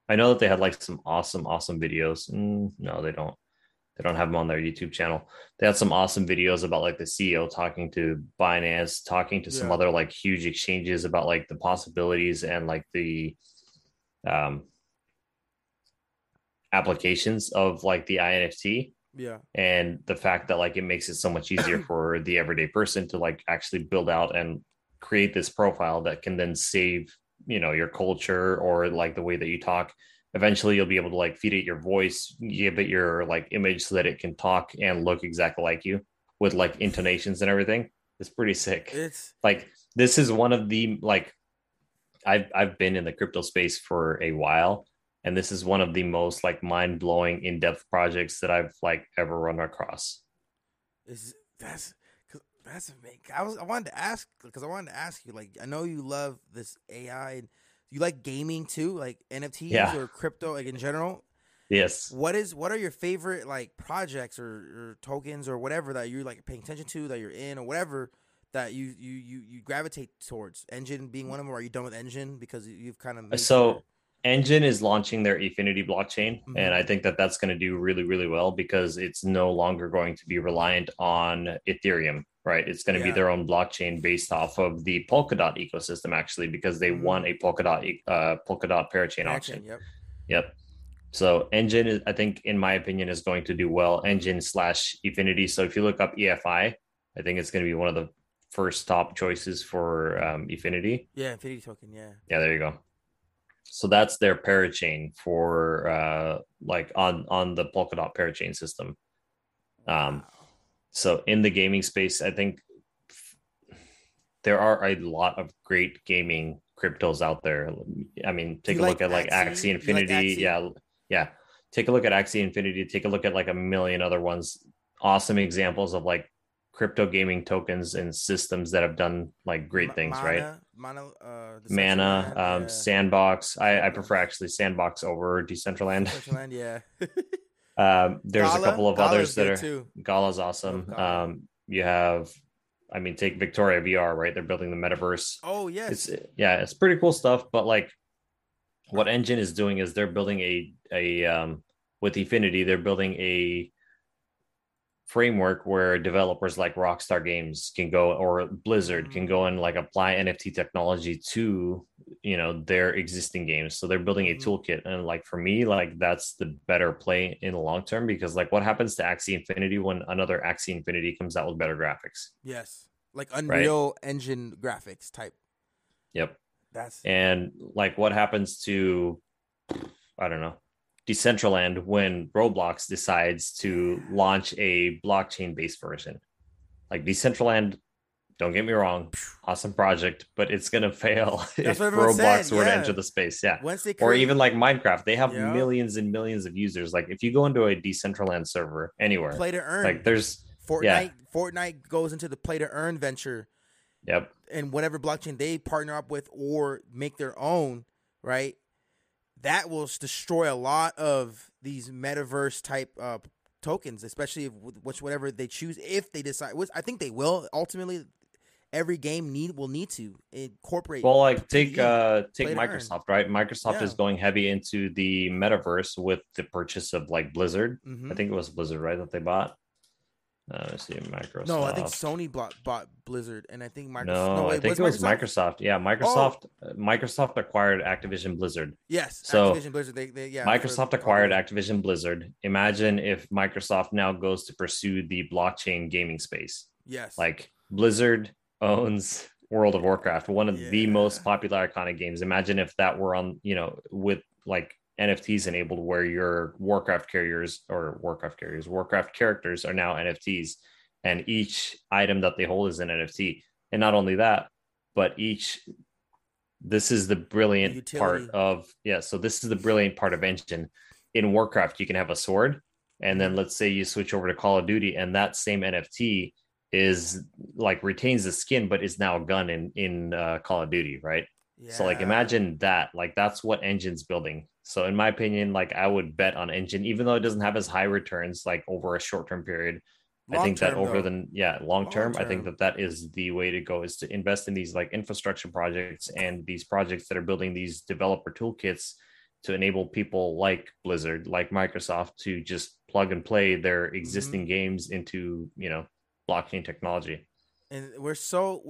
I know that they had like some awesome videos. No, they don't. They don't have them on their YouTube channel. They had some awesome videos about like the CEO talking to Binance, talking to some other like huge exchanges about like the possibilities and like the applications of like the INFT. Yeah. And the fact that like it makes it so much easier for the everyday person to like actually build out and create this profile that can then save, you know, your culture or like the way that you talk. Eventually you'll be able to like feed it your voice, give it your like image so that it can talk and look exactly like you with like intonations and everything. It's pretty sick. It's like, this is one of the, like, I've been in the crypto space for a while, and this is one of the most like mind-blowing in-depth projects that I've like ever run across. That's amazing. I wanted to ask you, like, I know you love this AI and you like gaming too, like NFTs or crypto, like in general. Yes. What are your favorite like projects or tokens or whatever that you're like paying attention to, that you're in, or whatever that you gravitate towards? Enjin being one of them. Or are you done with Enjin because you've kind of Enjin is launching their Efinity blockchain, and I think that that's going to do really, really well because it's no longer going to be reliant on Ethereum, right? It's going to be their own blockchain based off of the Polkadot ecosystem, actually, because they won a Polkadot parachain auction. Yep. So Enjin, is, I think, in my opinion, is going to do well. Enjin/Efinity. So if you look up EFI, I think it's going to be one of the first top choices for Efinity. Yeah, Efinity token, yeah, there you go. So that's their parachain for like on the Polkadot parachain system. So in the gaming space, I think there are a lot of great gaming cryptos out there. I mean, take a look at like Axie Infinity. Yeah. Take a look at Axie Infinity. Take a look at like a million other ones. Awesome examples of like crypto gaming tokens and systems that have done like great things, right? Mana, Sandbox. I prefer actually Sandbox over Decentraland. There's Gala, a couple of others that are too. Gala's awesome. Gala. You have, I mean, take Victoria VR, right? They're building the metaverse. Oh yes. It's pretty cool stuff. But like, what Enjin is doing is they're building a with Efinity, they're building a framework where developers like Rockstar Games can go, or Blizzard can go and like apply NFT technology to, you know, their existing games. So they're building a toolkit, and like for me, like that's the better play in the long term, because like what happens to Axie Infinity when another Axie Infinity comes out with better graphics? Yes, like Unreal Enjin graphics type. Yep. That's, and like what happens to, I don't know, Decentraland when Roblox decides to launch a blockchain-based version. Like Decentraland, don't get me wrong, awesome project, but it's gonna fail if Roblox were to enter the space. Yeah, or even like Minecraft, they have millions and millions of users. Like if you go into a Decentraland server anywhere, play to earn. Like there's Fortnite. Yeah. Fortnite goes into the play to earn venture. Yep. And whatever blockchain they partner up with or make their own, right? That will destroy a lot of these metaverse type tokens, especially which whatever they choose, if they decide. Which I think they will ultimately. Every game will need to incorporate. Well, like take Microsoft, right? Microsoft is going heavy into the metaverse with the purchase of like Blizzard. I think it was Blizzard, right, that they bought. Let's see, Microsoft. No, I think Sony bought Blizzard, and I think Microsoft. No, I think it was Microsoft. Yeah, Microsoft. Oh. Microsoft acquired Activision Blizzard. Yes, so Activision Blizzard. Microsoft acquired Activision Blizzard. Imagine if Microsoft now goes to pursue the blockchain gaming space. Yes, like Blizzard owns World of Warcraft, one of the most popular iconic games. Imagine if that were on, you know, with like NFTs enabled, where your Warcraft characters are now NFTs, and each item that they hold is an NFT. And not only that, but this is the brilliant part of, so this is the brilliant part of Enjin. In Warcraft, you can have a sword, and then let's say you switch over to Call of Duty, and that same NFT is like retains the skin, but is now a gun in Call of Duty, right? Yeah. So like imagine that, like that's what Enjin's building. So in my opinion, like I would bet on Enjin, even though it doesn't have as high returns like over a short-term period. I think that over the long-term, I think that is the way to go, is to invest in these like infrastructure projects and these projects that are building these developer toolkits to enable people like Blizzard, like Microsoft, to just plug and play their existing games into, you know, blockchain technology. And we're so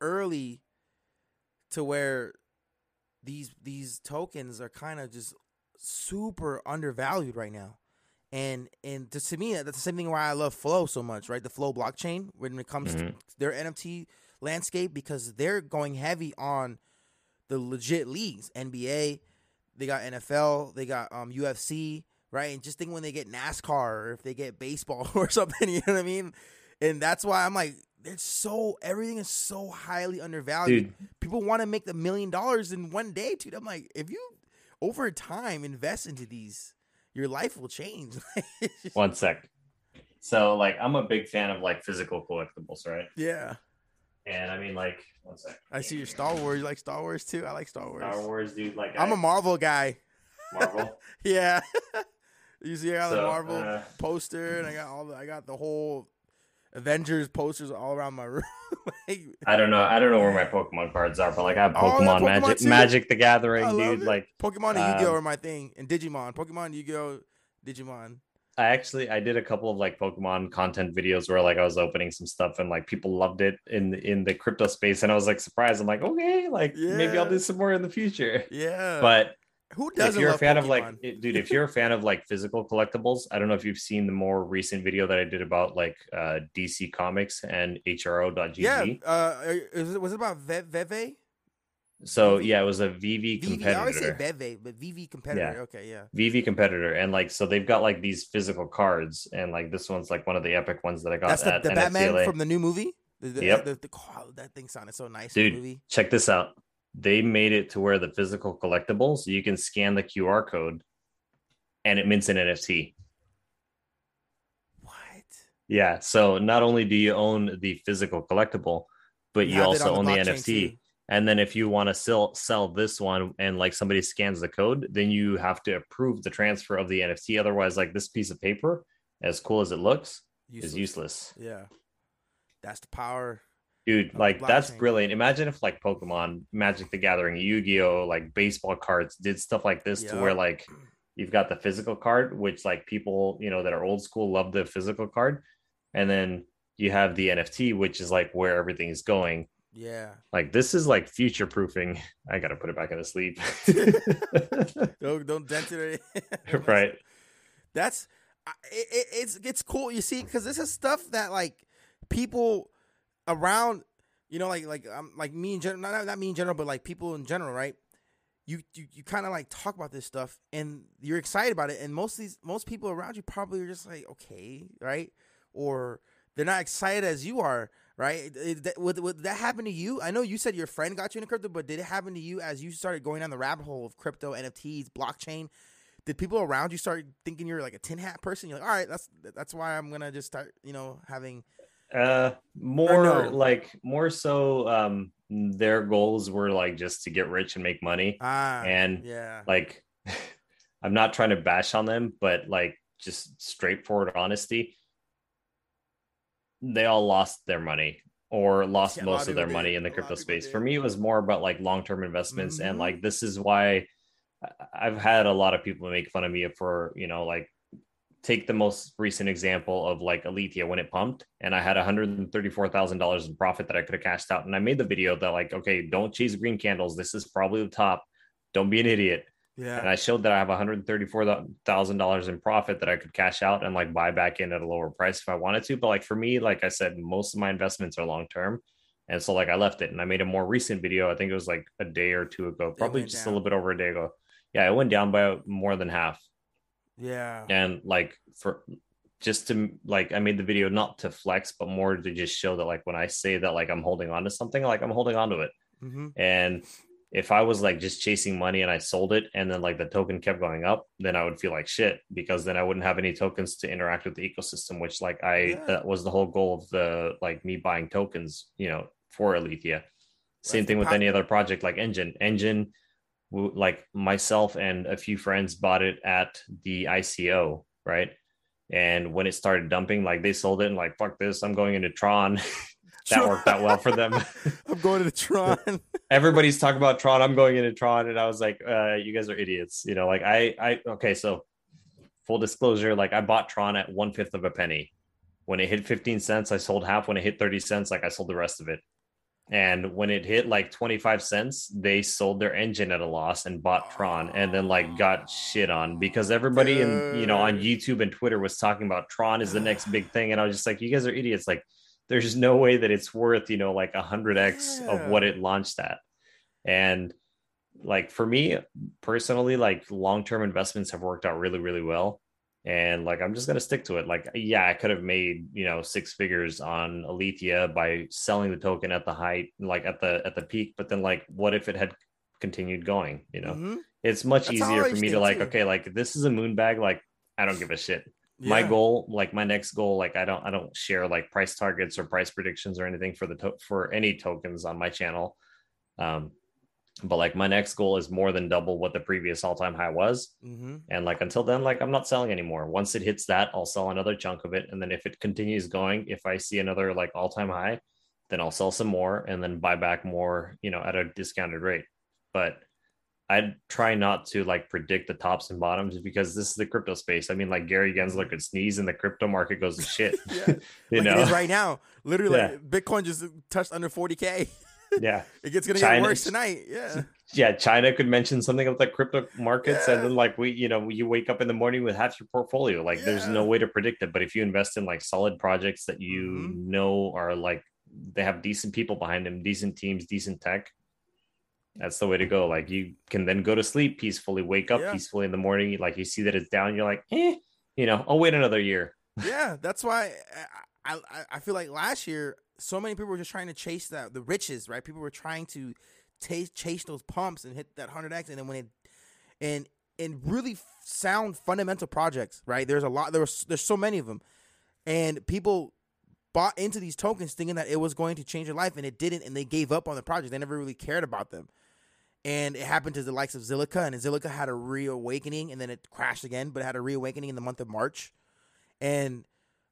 early to where these tokens are kind of just super undervalued right now. And to me, that's the same thing why I love Flow so much, right? The Flow blockchain, when it comes to their NFT landscape, because they're going heavy on the legit leagues. NBA, they got NFL, they got UFC, right? And just think when they get NASCAR or if they get baseball or something, you know what I mean? And that's why I'm like, everything is so highly undervalued. Dude. People want to make the $1 million in one day, dude. I'm like, if you over time invest into these, your life will change. One sec. So, like, I'm a big fan of, like, physical collectibles, right? Yeah. And, I mean, like, one sec. I see your Star Wars. You like Star Wars, too? I like Star Wars. Star Wars, dude. Like, I'm a Marvel guy. Marvel? Yeah. You see, I got the Marvel poster, and I got the whole Avengers posters all around my room. Like, I don't know where my Pokemon cards are, but like I have Pokemon, Magic the Gathering, dude. It. Like Pokemon and Yu-Gi-Oh are my thing, and Digimon. Pokemon, Yu-Gi-Oh, Digimon. I did a couple of like Pokemon content videos where like I was opening some stuff and like people loved it in the crypto space, and I was like surprised. I'm like, okay, like maybe I'll do some more in the future. Yeah, but. Who doesn't if you're a fan Pokemon? Of like, dude, if you're a fan of like physical collectibles, I don't know if you've seen the more recent video that I did about like DC Comics and HRO.GG. Yeah, was it about Veve? So yeah, it was a VV competitor. I always say Veve, but VV competitor. Yeah. Okay, yeah. VV competitor, and like so they've got like these physical cards, and like this one's like one of the epic ones that I got. That's at the Batman LA. From the new movie. Yep. That thing sounded so nice. Dude, movie. Check this out. They made it to where the physical collectibles, you can scan the QR code and it mints an NFT. What? Yeah. So not only do you own the physical collectible, but you also own the NFT. Too. And then if you want to sell this one and like somebody scans the code, then you have to approve the transfer of the NFT. Otherwise, like this piece of paper, as cool as it looks, is useless. Yeah. That's the power. Dude, like, that's brilliant. Imagine if, like, Pokemon, Magic the Gathering, Yu-Gi-Oh!, like, baseball cards did stuff like this to where, like, you've got the physical card, which, like, people, you know, that are old school love the physical card. And then you have the NFT, which is, like, where everything is going. Yeah. Like, this is, like, future-proofing. I got to put it back in the sleeve. Don't dent it. Right. That's... It's cool, you see, because this is stuff that, like, people... around, you know, like me in general, not me in general, but like people in general, right? You kind of like talk about this stuff and you're excited about it, and most people around you probably are just like, okay, right? Or they're not excited as you are, right? Would that happen to you? I know you said your friend got you into crypto, but did it happen to you as you started going down the rabbit hole of crypto, NFTs, blockchain? Did people around you start thinking you're like a tin hat person? You're like, all right, that's why I'm gonna just start, you know, having. Their goals were like just to get rich and make money, and yeah, like I'm not trying to bash on them, but like just straightforward honesty, they all lost their money or lost most of their money in the crypto space. For me, it was more about like long-term investments, and like this is why I've had a lot of people make fun of me for, you know, like take the most recent example of like Alethea when it pumped, and I had $134,000 in profit that I could have cashed out. And I made the video that like, okay, don't chase green candles. This is probably the top. Don't be an idiot. Yeah. And I showed that I have $134,000 in profit that I could cash out and like buy back in at a lower price if I wanted to. But like for me, like I said, most of my investments are long-term. And so like I left it, and I made a more recent video. I think it was like a day or two ago, probably just a little bit over a day ago. Yeah. It went down by more than half. Yeah. And like for just to like, I made the video not to flex, but more to just show that like when I say that like I'm holding on to something, like I'm holding on to it. And if I was like just chasing money and I sold it and then like the token kept going up, then I would feel like shit, because then I wouldn't have any tokens to interact with the ecosystem, which like that was the whole goal of the like me buying tokens, you know, for Alethea. Same thing with any other project like Enjin. Like myself and a few friends bought it at the ICO, right? And when it started dumping, like they sold it and like, fuck this, I'm going into Tron. That worked out well for them. I'm going to Tron. Everybody's talking about Tron. I'm going into Tron. And I was like, you guys are idiots. You know, like okay. So full disclosure, like I bought Tron at 1/5 of a penny. When it hit 15 cents, I sold half. When it hit 30 cents, like I sold the rest of it. And when it hit like 25 cents, they sold their Enjin at a loss and bought Tron, and then like got shit on because everybody in, you know, on YouTube and Twitter was talking about Tron is the next big thing. And I was just like, you guys are idiots. Like there's no way that it's worth, you know, like 100x of what it launched at. And like for me personally, like long-term investments have worked out really, really well. And like, I'm just going to stick to it. Like, yeah, I could have made, you know, six figures on Alethea by selling the token at the height, like at the peak. But then like, what if it had continued going, you know, it's much easier for me to like, okay, like this is a moon bag. Like, I don't give a shit. Yeah. My goal, like my next goal, like I don't share like price targets or price predictions or anything for for any tokens on my channel. But like my next goal is more than double what the previous all-time high was. And like, until then, like I'm not selling anymore. Once it hits that, I'll sell another chunk of it. And then if it continues going, if I see another like all-time high, then I'll sell some more and then buy back more, you know, at a discounted rate. But I try not to like predict the tops and bottoms because this is the crypto space. I mean, like Gary Gensler could sneeze and the crypto market goes to shit. You know? It is right now, literally like Bitcoin just touched under 40K. It's going to get worse tonight. China could mention something about the crypto markets and then like we, you know, you wake up in the morning with half your portfolio. Like there's no way to predict it. But if you invest in like solid projects that you know are like, they have decent people behind them, decent teams, decent tech, that's the way to go. Like you can then go to sleep peacefully, wake up peacefully in the morning. Like you see that it's down, you're like, you know, I'll wait another year. That's why I feel like last year, so many people were just trying to chase the riches, right? People were trying to chase those pumps and hit that 100x, and then when it and really sound fundamental projects, right? There's a lot. There's so many of them, and people bought into these tokens thinking that it was going to change their life, and it didn't, and they gave up on the project. They never really cared about them, and it happened to the likes of Zilica, and Zilica had a reawakening, and then it crashed again, but it had a reawakening in the month of March, and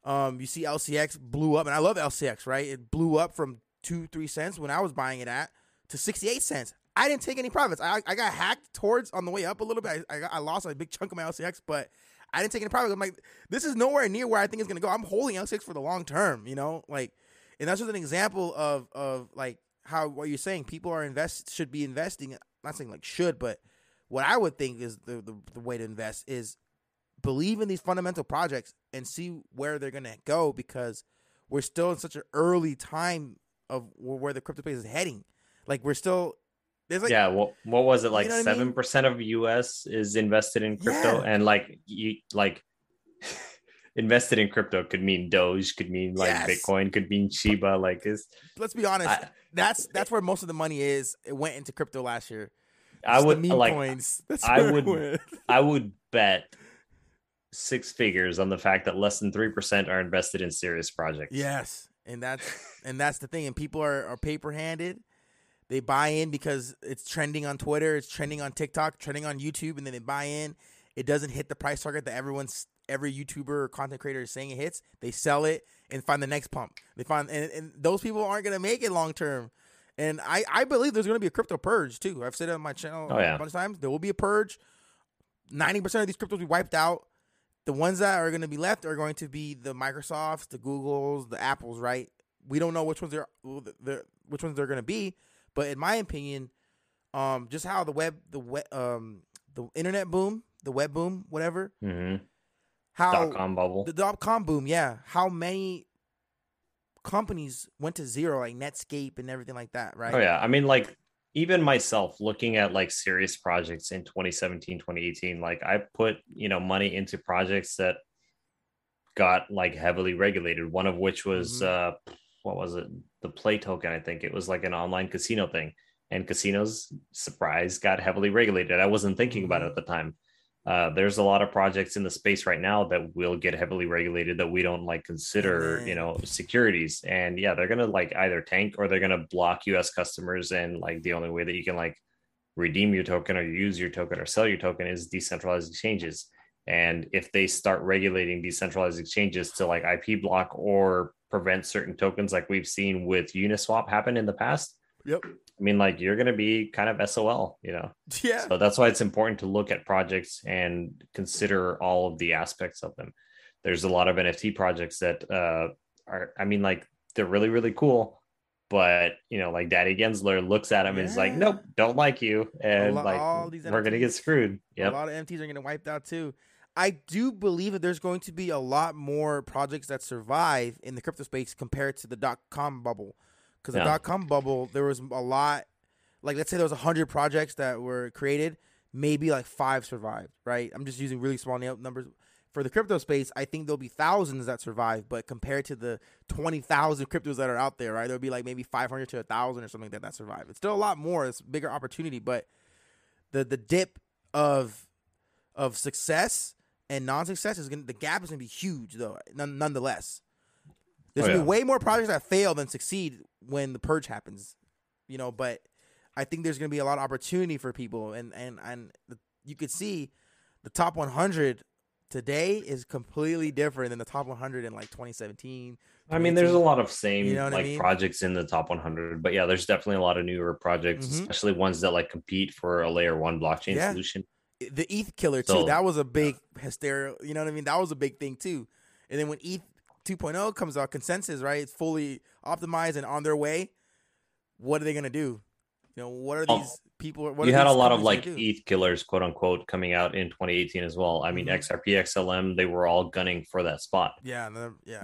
you see LCX blew up, and I love LCX, right? It blew up from 2-3 cents when I was buying it at to 68 cents. I didn't take any profits. I got hacked towards on the way up a little bit. I lost a big chunk of my LCX, but I didn't take any profits. I'm like, this is nowhere near where I think it's going to go. I'm holding LCX for the long term, you know? Like, and that's just an example of like how, what you're saying, people are should be investing. I'm not saying like should, but what I would think is the way to invest is believe in these fundamental projects and see where they're going to go, because we're still in such an early time of where the crypto space is heading. Like we're still, there's like, well, what was it? Like, you know, 7% of US is invested in crypto. And like, you like invested in crypto could mean Doge, could mean like Bitcoin, could mean Shiba. Like let's be honest. That's where most of the money is. It went into crypto last year. Just I would like, coins. I would bet six figures on the fact that less than 3% are invested in serious projects. Yes. And that's the thing. And people are paper handed. They buy in because it's trending on Twitter, it's trending on TikTok, trending on YouTube. And then they buy in. It doesn't hit the price target that every YouTuber or content creator is saying it hits. They sell it and find the next pump. And those people aren't going to make it long term. And I believe there's going to be a crypto purge too. I've said it on my channel a bunch of times. There will be a purge. 90% of these cryptos will be wiped out. The ones that are going to be left are going to be the Microsofts, the Googles, the Apples, right? We don't know which ones they're going to be, but in my opinion, just how the internet boom, the web boom, whatever, how dot-com bubble, the dot-com boom, how many companies went to zero, like Netscape and everything like that, right? I mean, like, even myself looking at like serious projects in 2017, 2018, like I put, you know, money into projects that got like heavily regulated. One of which was, what was it? The Play Token. I think it was like an online casino thing, and casinos, surprise, got heavily regulated. I wasn't thinking about it at the time. There's a lot of projects in the space right now that will get heavily regulated that we don't like consider, you know, securities. And they're going to like either tank or they're going to block US customers. And like the only way that you can like redeem your token or use your token or sell your token is decentralized exchanges. And if they start regulating decentralized exchanges to like IP block or prevent certain tokens, like we've seen with Uniswap happen in the past, Yep. I mean, like, you're going to be kind of SOL, you know? Yeah. So that's why it's important to look at projects and consider all of the aspects of them. There's a lot of NFT projects that are, I mean, like, they're really, really cool. But, you know, like Daddy Gensler looks at him and is like, nope, don't like you. And like, we're going to get screwed. Yep. A lot of NFTs are going to wiped out too. I do believe that there's going to be a lot more projects that survive in the crypto space compared to the .com bubble. Because the .com bubble, there was a lot, like, let's say there was 100 projects that were created, maybe like 5 survived, right? I'm just using really small numbers. For the crypto space, I think there'll be thousands that survive, but compared to the 20,000 cryptos that are out there, right, there'll be like maybe 500 to 1,000 or something like that survive. It's still a lot more. It's a bigger opportunity, but the dip of success and non-success is the gap is going to be huge, though. Nonetheless, there's going to be way more projects that fail than succeed when the purge happens, you know. But I think there's going to be a lot of opportunity for people, and you could see the top 100 today is completely different than the top 100 in like 2017. I mean, there's a lot of same, you know, like, I mean, projects in the top 100, but yeah, there's definitely a lot of newer projects, especially ones that like compete for a layer one blockchain solution. The ETH killer too. That was a big hysteria. You know what I mean? That was a big thing too. And then when ETH 2.0 comes out, Consensus, right? It's fully optimized and on their way. What are they going to do? You know, what are these people? What you had a lot of like ETH killers, quote unquote, coming out in 2018 as well. I mean, XRP, XLM, they were all gunning for that spot. Yeah.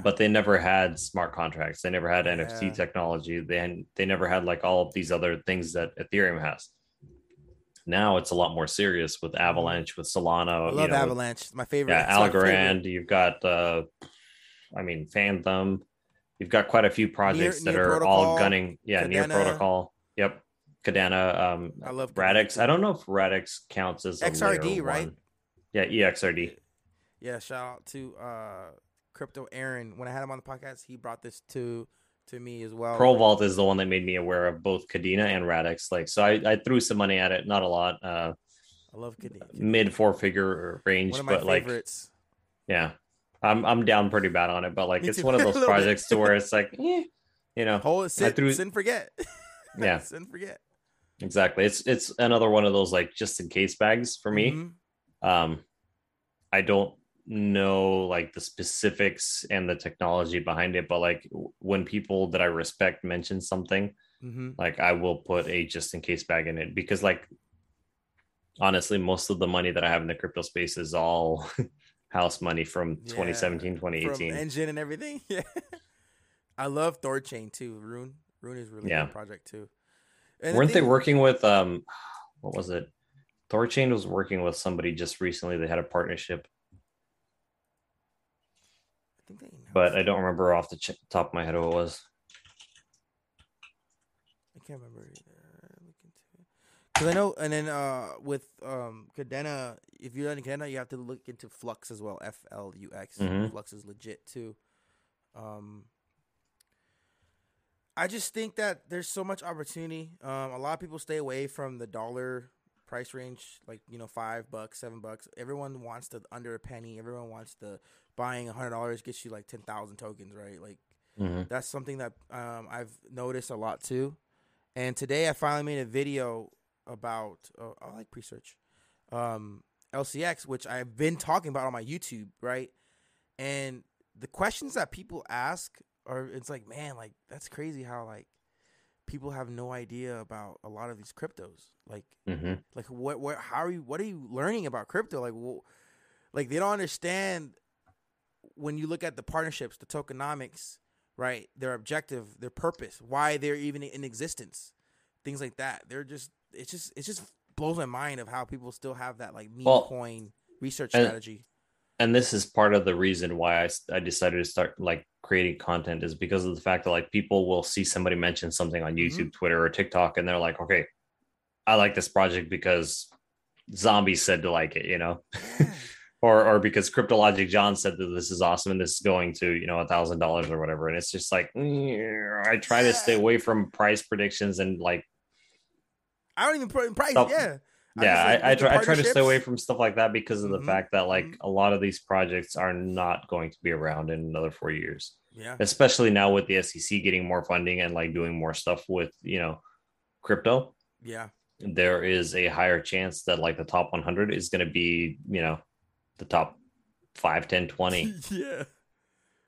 But they never had smart contracts. They never had NFT technology. They never had like all of these other things that Ethereum has. Now it's a lot more serious with Avalanche, with Solana. I love Avalanche. My favorite. Yeah, Algorand. You've got, I mean, Fantom. You've got quite a few projects that are protocol, all gunning. Yeah, Near Protocol. Yep. Kadena. I love Radix. I don't know if Radix counts as XRD, right? Yeah, EXRD. Yeah, shout out to Crypto Aaron. When I had him on the podcast, he brought this to me as well. Pro Vault is the one that made me aware of both Kadena and Radix. Like, so I threw some money at it, not a lot. I love Kadena. Mid 4-figure range, one of my favorites. Like, yeah, I'm down pretty bad on it, but like, it's one of those projects to where it's like, you know, sin forget. Yeah, sin forget. Exactly. It's another one of those like just in case bags for me. I don't know like the specifics and the technology behind it, but like when people that I respect mention something, like I will put a just in case bag in it, because like honestly, most of the money that I have in the crypto space is all house money from 2017, 2018, from Enjin and everything. Yeah, I love Thorchain too. Rune is really good project too. And weren't they working with what was it? Thorchain was working with somebody just recently. They had a partnership, I think they announced, but I don't remember off the top of my head who it was. I can't remember either. Because I know, and then with Kadena, if you're on Kadena, you have to look into Flux as well. FLUX. Flux is legit too. I just think that there's so much opportunity. A lot of people stay away from the dollar price range, like, you know, $5, $7. Everyone wants the under a penny. Everyone wants the buying $100 gets you like 10,000 tokens, right? Like that's something that I've noticed a lot too. And today I finally made a video about, I like pre-search, LCX, which I've been talking about on my YouTube, right? And the questions that people ask, or it's like, man, like, that's crazy how, like, people have no idea about a lot of these cryptos. Like, like what, how are you, what are you learning about crypto? Like, like, they don't understand when you look at the partnerships, the tokenomics, right? Their objective, their purpose, why they're even in existence, things like that. They're just, it just blows my mind of how people still have that, like, meme coin research strategy. And this is part of the reason why I decided to start, like, creating content, is because of the fact that like people will see somebody mention something on YouTube, Twitter, or TikTok, and they're like, okay, I like this project because Zombie said to like it, you know, or because Cryptologic John said that this is awesome and this is going to, you know, $1,000 or whatever. And it's just like, I try to stay away from price predictions and like, I don't even put in price. Stuff. Yeah. I try to stay away from stuff like that because of the fact that like a lot of these projects are not going to be around in another 4 years. Yeah. Especially now with the SEC getting more funding and like doing more stuff with, you know, crypto, yeah, there is a higher chance that like the top 100 is going to be, you know, the top 5, 10, 20. Yeah.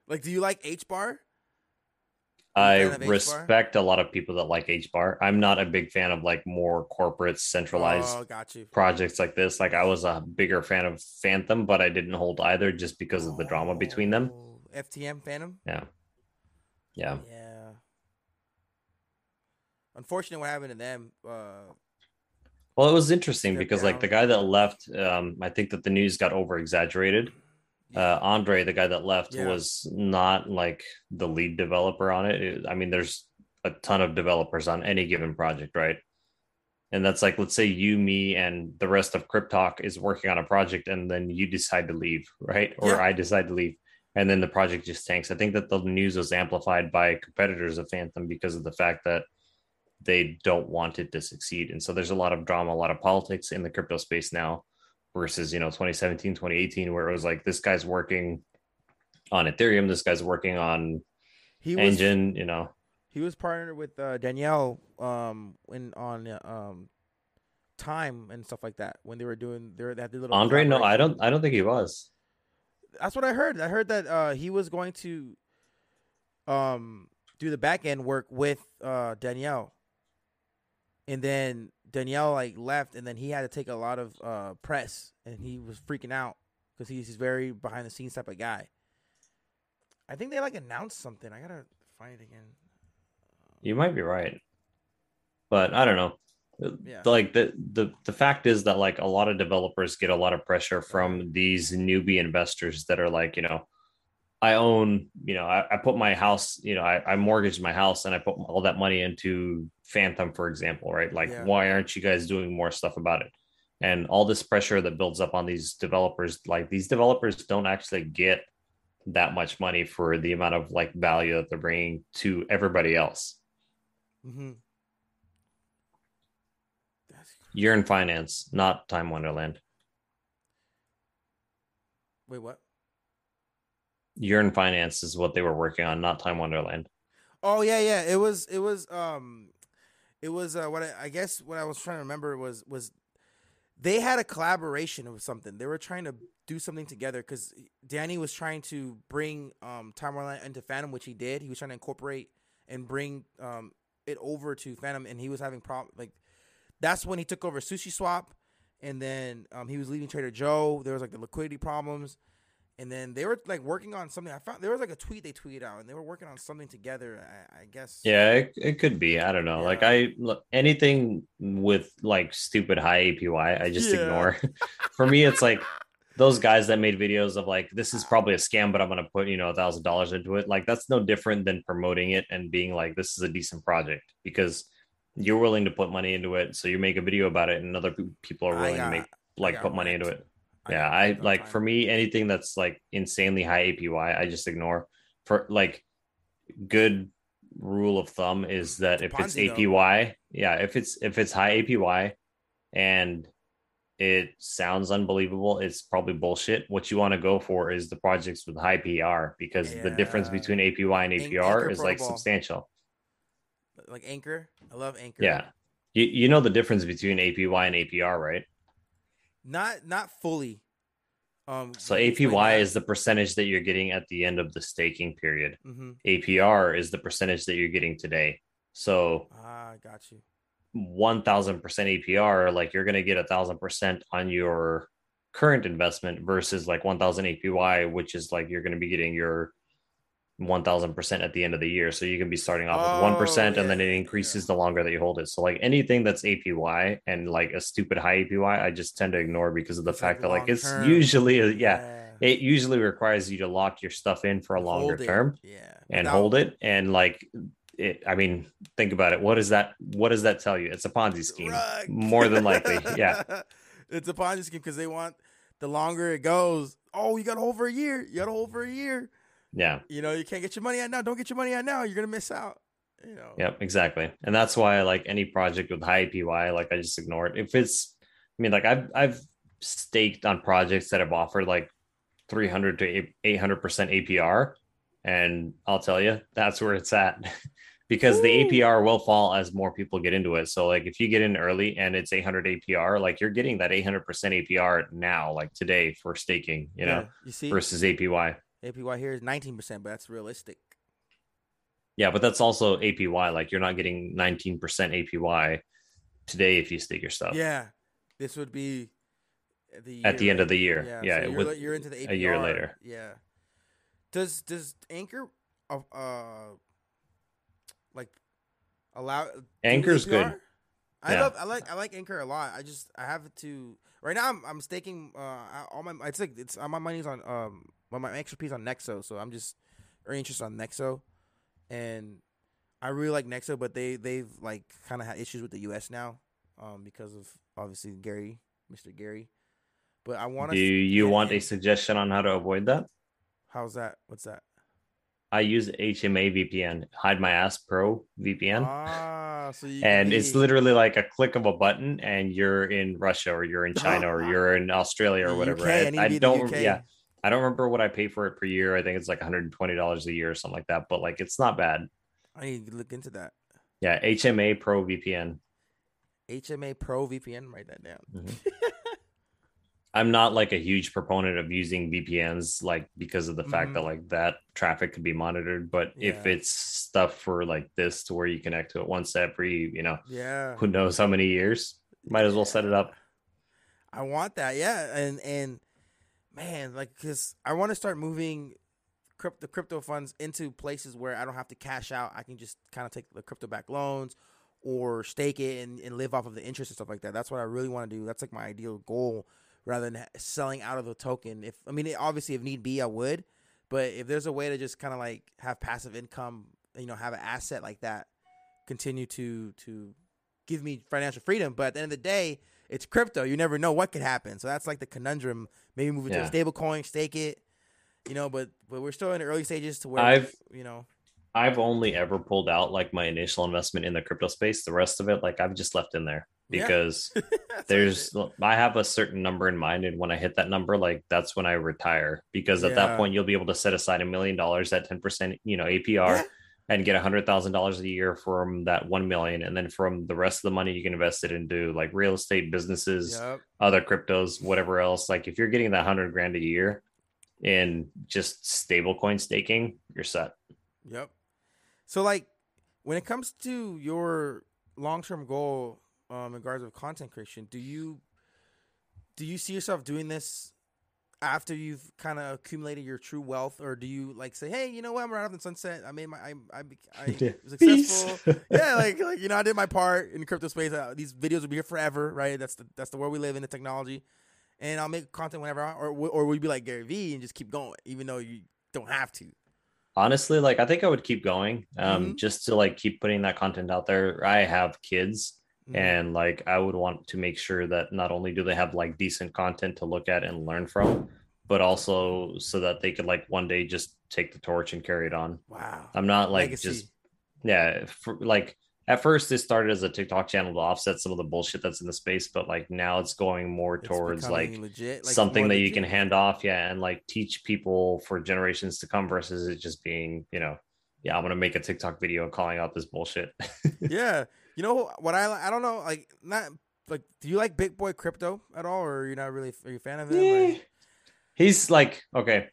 Like, do you like HBAR? I respect a lot of people that like HBAR. I'm not a big fan of like more corporate centralized projects like this. Like I was a bigger fan of Fantom, but I didn't hold either just because of the drama between them. FTM Fantom? Yeah. Yeah. Yeah. Unfortunately, what happened to them? Well, it was interesting because like the guy that left, I think that the news got over exaggerated. Andre, the guy that left, was not like the lead developer on it. I mean, there's a ton of developers on any given project, right? And that's like, let's say you, me, and the rest of Cryptalk is working on a project, and then you decide to leave, right? Or I decide to leave, and then the project just tanks. I think that the news was amplified by competitors of Fantom because of the fact that they don't want it to succeed. And so there's a lot of drama, a lot of politics in the crypto space now. Versus, you know, 2017, 2018, where it was like, this guy's working on Ethereum, this guy's working on Enjin, you know. He was partnered with Danielle on Time and stuff like that when they were doing that little. Andre, no, I don't think he was. That's what I heard. I heard that he was going to do the back end work with Danielle, and then Danielle like left, and then he had to take a lot of press, and he was freaking out because he's very behind the scenes type of guy. I think they like announced something. I gotta find it again. You might be right, but I don't know. Yeah. Like the fact is that like a lot of developers get a lot of pressure from these newbie investors that are like, you know, I own, you know, I put my house, you know, I mortgaged my house and I put all that money into Fantom, for example, right? Like, why aren't you guys doing more stuff about it? And all this pressure that builds up on these developers, like these developers don't actually get that much money for the amount of like value that they're bringing to everybody else. Mm-hmm. You're in finance, not Time Wonderland. Wait, what? Year in Finance is what they were working on, not Time Wonderland. Oh yeah, it was what I guess what I was trying to remember was they had a collaboration of something. They were trying to do something together because Danny was trying to bring Time Wonderland into Fantom, which he did. He was trying to incorporate and bring it over to Fantom, and he was having problems. Like that's when he took over Sushi Swap, and then he was leaving Trader Joe. There was like the liquidity problems. And then they were like working on something. I found there was like a tweet they tweeted out, and they were working on something together. I guess. Yeah, it could be. I don't know. Yeah. Like anything with like stupid high APY, I just ignore. For me, it's like those guys that made videos of like, this is probably a scam, but I'm gonna put, you know, $1,000 into it. Like that's no different than promoting it and being like, this is a decent project because you're willing to put money into it. So you make a video about it, and other people are willing to make like put money into it. Yeah, I like for me, anything that's like insanely high APY, I just ignore. For like, good rule of thumb is that if it's APY, if it's high APY and it sounds unbelievable, it's probably bullshit. What you want to go for is the projects with high PR because the difference between APY and APR is like substantial. Like Anchor, I love Anchor. Yeah, you know the difference between APY and APR, right? Not fully. So APY is the percentage that you're getting at the end of the staking period. Mm-hmm. APR is the percentage that you're getting today. So got you. 1,000% APR, like you're going to get 1,000% on your current investment versus like 1,000 APY, which is like you're going to be getting your 1,000% at the end of the year. So you can be starting off with 1% and then it increases the longer that you hold it. So like anything that's APY and like a stupid high APY, I just tend to ignore because of the fact that like it's term. Usually it usually requires you to lock your stuff in for a longer term and hold it. And like it, I mean, think about it. What does that tell you? It's a Ponzi scheme more than likely. Yeah. It's a Ponzi scheme because they want the longer it goes. Oh, you got to hold for a year. You got to hold for a year. Yeah. You know, you can't get your money out now. Don't get your money out now. You're going to miss out. You know. Yep, exactly. And that's why like any project with high APY, like I just ignore it. If it's, I mean, like I've staked on projects that have offered like 300 to 800% APR. And I'll tell you, that's where it's at. because the APR will fall as more people get into it. So like if you get in early and it's 800 APR, like you're getting that 800% APR now, like today for staking, you know, you see, versus APY. APY here is 19%, but that's realistic. Yeah, but that's also APY. Like you're not getting 19% APY today if you stake your stuff. Yeah, this would be the at the end of the year. Yeah, so you're into the APR a year later. Yeah. Does Anchor like allow Anchor's good? I like Anchor a lot. I have to right now. I'm staking all my my money's on my extra piece on Nexo, so I'm just earning interest on Nexo. And I really like Nexo, but they've like kind of had issues with the U.S. now because of obviously Mr. Gary. But I want to. Do you want a suggestion on how to avoid that? How's that? What's that? I use HMA VPN, Hide My Ass Pro VPN. And it's literally like a click of a button, and you're in Russia or you're in China or you're in Australia or whatever. I don't remember what I pay for it per year. I think it's like $120 a year or something like that. But like, it's not bad. I need to look into that. Yeah, HMA Pro VPN. HMA Pro VPN. Write that down. Mm-hmm. I'm not like a huge proponent of using VPNs, like because of the fact that like that traffic could be monitored. But if it's stuff for like this, to where you connect to it once every, who knows how many years, might as well set it up. I want that, and. Man, like, because I want to start moving the crypto funds into places where I don't have to cash out. I can just kind of take the crypto-backed loans or stake it and live off of the interest and stuff like that. That's what I really want to do. That's, like, my ideal goal rather than selling out of the token. Obviously, if need be, I would. But if there's a way to just kind of, like, have passive income, have an asset like that, continue to give me financial freedom. But at the end of the day, it's crypto. You never know what could happen. So that's like the conundrum. Maybe move it to a stable coin, stake it, but we're still in the early stages to where I've only ever pulled out like my initial investment in the crypto space. The rest of it, like I've just left in there because I have a certain number in mind. And when I hit that number, like that's when I retire, because at that point you'll be able to set aside $1 million at 10%, APR. Yeah. And get $100,000 a year from that 1 million. And then from the rest of the money, you can invest it into like real estate, businesses, other cryptos, whatever else. Like if you're getting that $100,000 a year in just stable coin staking, you're set. Yep. So like when it comes to your long-term goal in regards of content creation, do you see yourself doing this after you've kind of accumulated your true wealth, or do you like say, hey, you know what, I'm right off the sunset. I made my, I was successful. I did my part in crypto space. These videos will be here forever, right? That's the world we live in, the technology, and I'll make content whenever I want. Or would you be like Gary Vee and just keep going, even though you don't have to? Honestly, like I think I would keep going, just to like keep putting that content out there. I have kids. And like I would want to make sure that not only do they have like decent content to look at and learn from, but also so that they could like one day just take the torch and carry it on. Wow. I'm not like legacy. At first it started as a TikTok channel to offset some of the bullshit that's in the space, but like now it's going more towards like legit, like something that you can hand off, and like teach people for generations to come versus it just being, I'm going to make a TikTok video calling out this bullshit. You know what I don't know, like not like, do you like Big Boy Crypto at all, or you're not really, are you a fan of him? Yeah. He's like, okay,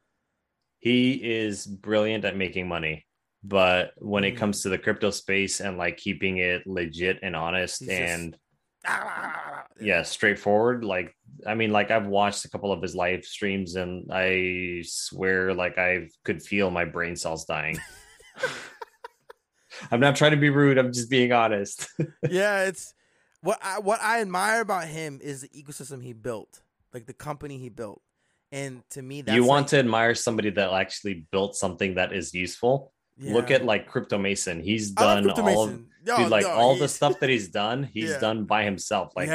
he is brilliant at making money, but when it comes to the crypto space and like keeping it legit and honest straightforward, like I mean, like I've watched a couple of his live streams and I swear like I could feel my brain cells dying. I'm not trying to be rude. I'm just being honest. It's what I admire about him is the ecosystem he built, like the company he built. And to me, that's you want to admire somebody that actually built something that is useful. Yeah. Look at like Crypto Mason. He's done all of the stuff that he's done. He's done by himself. Like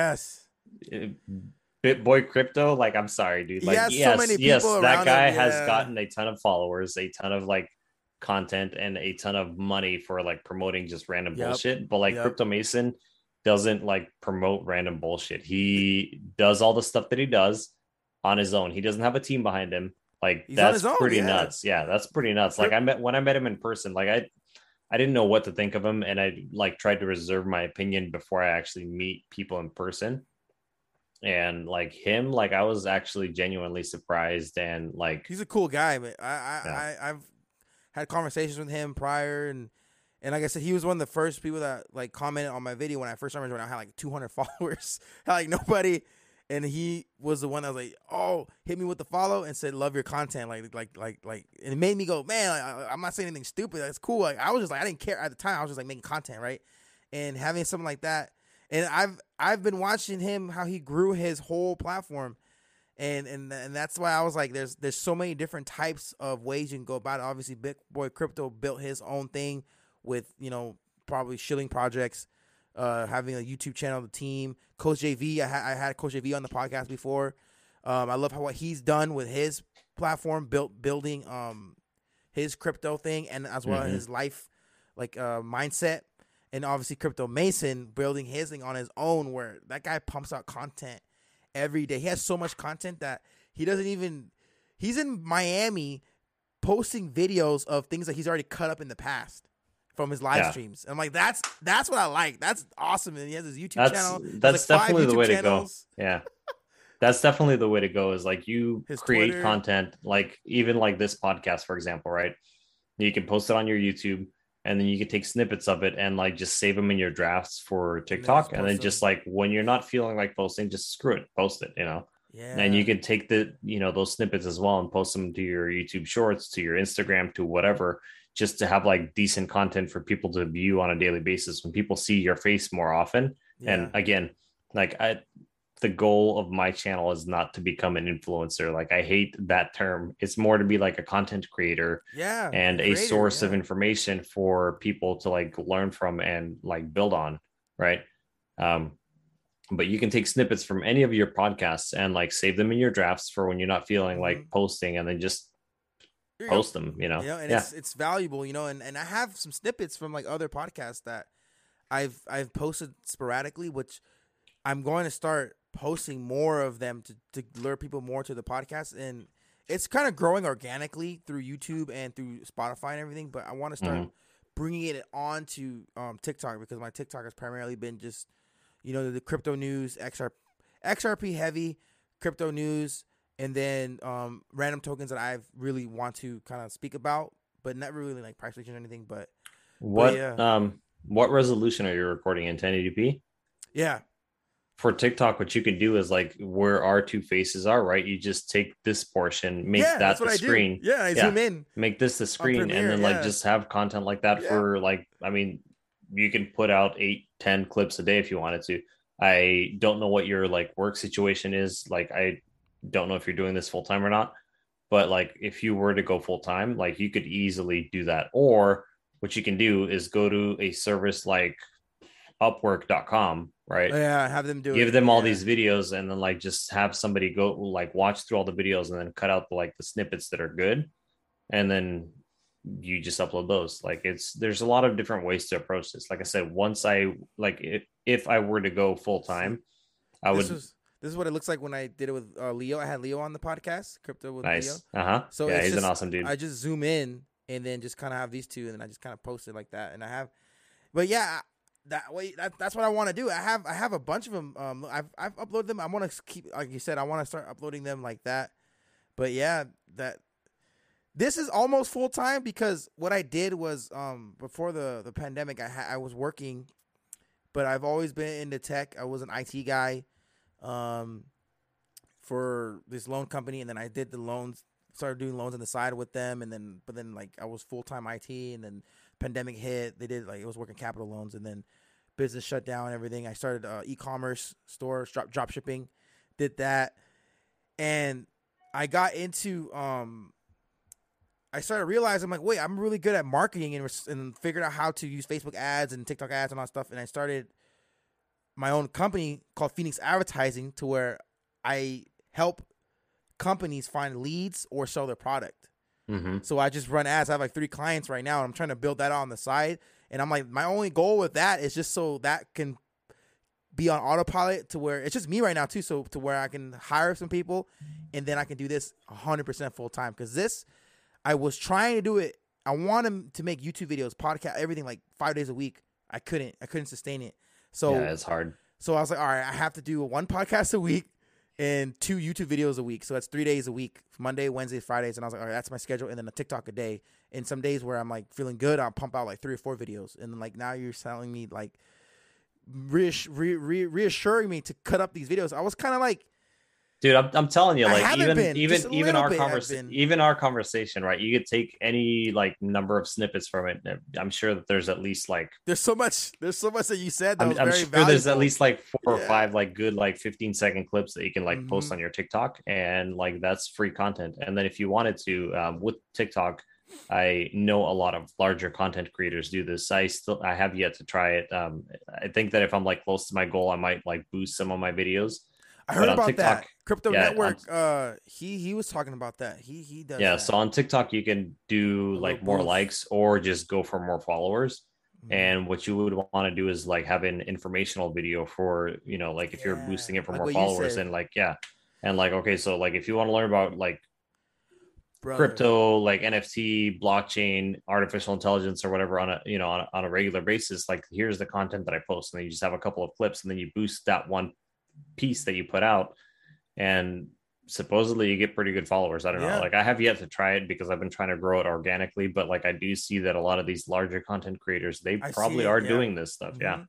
BitBoy Crypto. Like I'm sorry, dude. Like that guy has gotten a ton of followers, a ton of like content and a ton of money for like promoting just random bullshit, but like Crypto Mason doesn't like promote random bullshit. He does all the stuff that he does on his own. He doesn't have a team behind him. Like that's pretty nuts. That's pretty nuts. Like I met him in person, like I I didn't know what to think of them, and I like tried to reserve my opinion before I actually meet people in person. And like him, like I was actually genuinely surprised, and like he's a cool guy, man. I've had conversations with him prior, and like I said, he was one of the first people that like commented on my video when I first started. When I had like 200 followers, had like nobody, and he was the one that was like, "Oh, hit me with the follow," and said, "Love your content." Like, and it made me go, "Man, I'm not saying anything stupid. That's cool." Like I was just like, I didn't care at the time. I was just like making content, right? And having something like that. And I've been watching him, how he grew his whole platform, and that's why I was like, there's so many different types of ways you can go about it. Obviously, Big Boy Crypto built his own thing with, you know, probably shilling projects, having a YouTube channel, the team, Coach JV. I had Coach JV on the podcast before. I love how what he's done with his platform, building his crypto thing, and as well as his life, like mindset. And obviously Crypto Mason building his thing on his own, where that guy pumps out content every day. He has so much content that he doesn't even, he's in Miami posting videos of things that he's already cut up in the past from his live streams. And I'm like, that's what I like. That's awesome. And he has his YouTube channel. That's like definitely the way to go. Yeah. That's definitely the way to go, is like you create Twitter content, like even like this podcast, for example, right? You can post it on your YouTube, and then you can take snippets of it and like just save them in your drafts for TikTok. And then just like when you're not feeling like posting, just screw it, post it, you know? Yeah. And you can take the, you know, those snippets as well and post them to your YouTube shorts, to your Instagram, to whatever, just to have like decent content for people to view on a daily basis when people see your face more often. Yeah. And again, like the goal of my channel is not to become an influencer. Like I hate that term. It's more to be like a content creator and a source of information for people to like learn from and like build on. Right. But you can take snippets from any of your podcasts and like save them in your drafts for when you're not feeling like posting, and then just post them, you know? And it's valuable, you know, and I have some snippets from like other podcasts that I've posted sporadically, which I'm going to start posting more of them to lure people more to the podcast. And it's kind of growing organically through YouTube and through Spotify and everything, but I want to start bringing it on to TikTok, because my TikTok has primarily been just, you know, the crypto news, XRP heavy crypto news, and then random tokens that I really want to kind of speak about, but not really like price prediction or anything. But what resolution are you recording in? 1080p? Yeah. For TikTok, what you can do is like where our two faces are, right? You just take this portion, make that the screen. Yeah, I zoom in. Make this the screen, Premiere, and then like just have content like that for like, I mean, you can put out 8-10 clips a day if you wanted to. I don't know what your like work situation is. Like, I don't know if you're doing this full time or not, but like if you were to go full time, like you could easily do that. Or what you can do is go to a service like Upwork.com, right? Have them do it. Give them all these videos, and then like just have somebody go like watch through all the videos, and then cut out like the snippets that are good, and then you just upload those. Like there's a lot of different ways to approach this. Like I said, once I like if I were to go full time, I would. This is what it looks like when I did it with Leo. I had Leo on the podcast, Crypto with Leo. So he's just an awesome dude. I just zoom in and then just kind of have these two, and then I just kind of post it like that, and I have, but yeah. That way, that's what I want to do. I have a bunch of them. I've uploaded them. I want to keep, like you said, I want to start uploading them like that. But yeah, this is almost full time, because what I did was before the pandemic, I was working, but I've always been into tech. I was an IT guy, for this loan company, and then I did the loans, started doing loans on the side with them, and then like I was full time IT, and then pandemic hit. They did like it was working capital loans, and then business shut down and everything. I started e-commerce store, drop shipping, did that, and I got into I started realizing like, wait, I'm really good at marketing, and figured out how to use Facebook ads and TikTok ads and all that stuff. And I started my own company called Phoenix Advertising, to where I help companies find leads or sell their product. So I just run ads. I have like 3 clients right now, and I'm trying to build that out on the side. And I'm like, my only goal with that is just so that can be on autopilot, to where it's just me right now too. So to where I can hire some people, and then I can do this 100% full time. Because this, I was trying to do it. I wanted to make YouTube videos, podcast, everything like 5 days a week. I couldn't sustain it. So yeah, it's hard. So I was like, all right, I have to do one podcast a week and 2 YouTube videos a week. So that's 3 days a week, Monday, Wednesday, Fridays. And I was like, all right, that's my schedule. And then a TikTok a day. And some days where I'm like feeling good, I'll pump out like 3 or 4 videos. And then like now you're telling me like reassuring me to cut up these videos. I was kind of like, dude, I'm telling you, like even our conversation, right? You could take any like number of snippets from it. I'm sure that there's at least like there's so much that you said. That I'm very sure valuable. There's at least like 4 or 5 like good like 15-second clips that you can like post on your TikTok, and like that's free content. And then if you wanted to, with TikTok, I know a lot of larger content creators do this. I have yet to try it. I think that if I'm like close to my goal, I might like boost some of my videos. I heard about TikTok, that Crypto Network. He was talking about that. He does. Yeah. That. So on TikTok, you can do like more likes or just go for more followers. Mm-hmm. And what you would want to do is like have an informational video for, you know, like if you're boosting it for like more followers and like, And like, okay. So like, if you want to learn about like crypto, like NFT, blockchain, artificial intelligence or whatever on a, you know, on a regular basis, like here's the content that I post. And then you just have a couple of clips and then you boost that one piece that you put out, and supposedly you get pretty good followers. I don't know, like I have yet to try it because I've been trying to grow it organically, but like I do see that a lot of these larger content creators, they probably are doing this stuff. Yeah,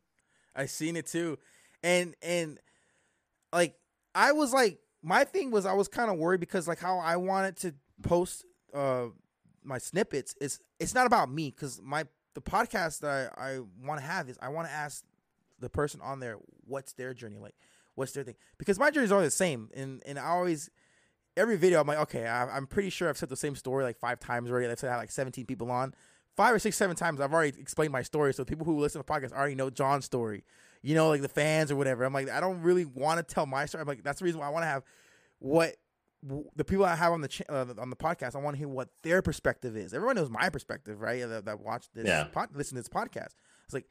I've seen it too. And like I was like, my thing was I was kind of worried because like how I wanted to post my snippets is it's not about me, because the podcast that I want to have is I want to ask the person on there what's their journey like. What's their thing? Because my journey is always the same, and I always, every video I'm like, okay, I'm pretty sure I've said the same story like 5 times already. I've said I had like 17 people on, 5 or 6, 7 times. I've already explained my story, so people who listen to podcasts already know John's story, you know, like the fans or whatever. I'm like, I don't really want to tell my story. I'm like, that's the reason why I want to have what the people I have on the podcast. I want to hear what their perspective is. Everyone knows my perspective, right? That watched this, listen to this podcast. It's like,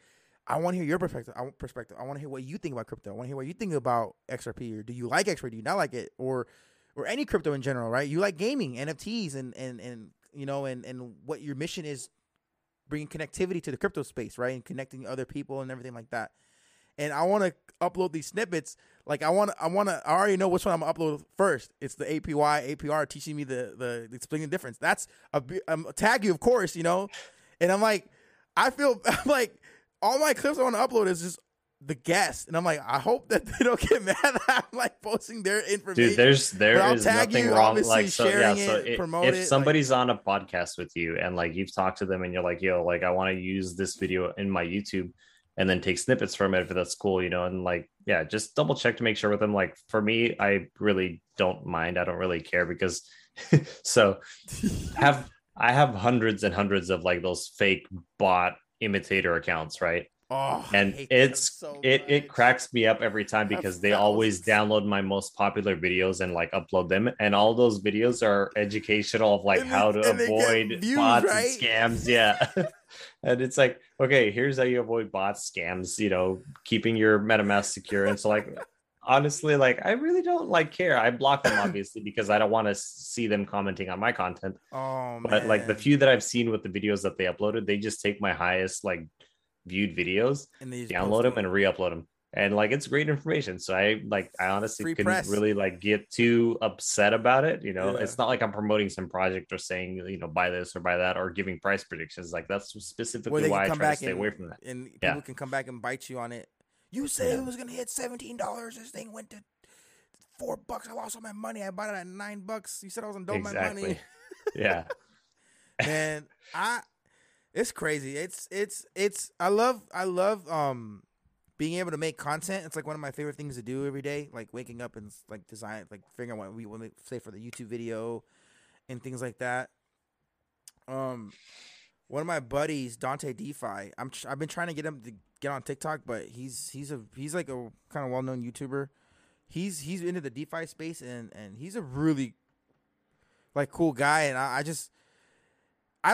I want to hear your perspective. I want to hear what you think about crypto. I want to hear what you think about XRP, or do you like XRP? Do you not like it? Or any crypto in general, right? You like gaming, NFTs, and you know, and what your mission is, bringing connectivity to the crypto space, right? And connecting other people and everything like that. And I want to upload these snippets. Like I already know which one I'm gonna upload first. It's the APR teaching me the explaining the difference. That's tag you, of course, you know. And I'm like. All my clips I want to upload is just the guest, and I'm like, I hope that they don't get mad that I'm like posting their information. Dude, there is nothing wrong. Like, so yeah, if somebody's on a podcast with you and like you've talked to them and you're like, yo, like I want to use this video in my YouTube, and then take snippets from it if that's cool, you know, and like just double check to make sure with them. Like for me, I really don't mind. I don't really care because I have hundreds and hundreds of like those fake bot imitator accounts, right? And it's so it cracks me up every time because they always download my most popular videos and like upload them, and all those videos are educational of like how to avoid bots and scams. And it's like, okay, here's how you avoid bots, scams, you know, keeping your MetaMask secure. And so like honestly, like I really don't like care. I block them obviously because I don't want to see them commenting on my content. But like the few that I've seen with the videos that they uploaded, they just take my highest like viewed videos and they download them and re-upload them. And like it's great information. So I honestly couldn't really like get too upset about it. You know, it's not like I'm promoting some project or saying, you know, buy this or buy that or giving price predictions. Like that's specifically why I try to stay away from that. And people can come back and bite you on it. You said it was going to hit $17. This thing went to $4. I lost all my money. I bought it at $9. You said I was going to double my money. Yeah. And it's crazy. I love being able to make content. It's like one of my favorite things to do every day, like waking up and like design, like figuring out what we want to say for the YouTube video and things like that. One of my buddies, Dante DeFi, I've been trying to get him to get on TikTok, but he's like a kind of well-known YouTuber. He's into the DeFi space, and he's a really like cool guy. And I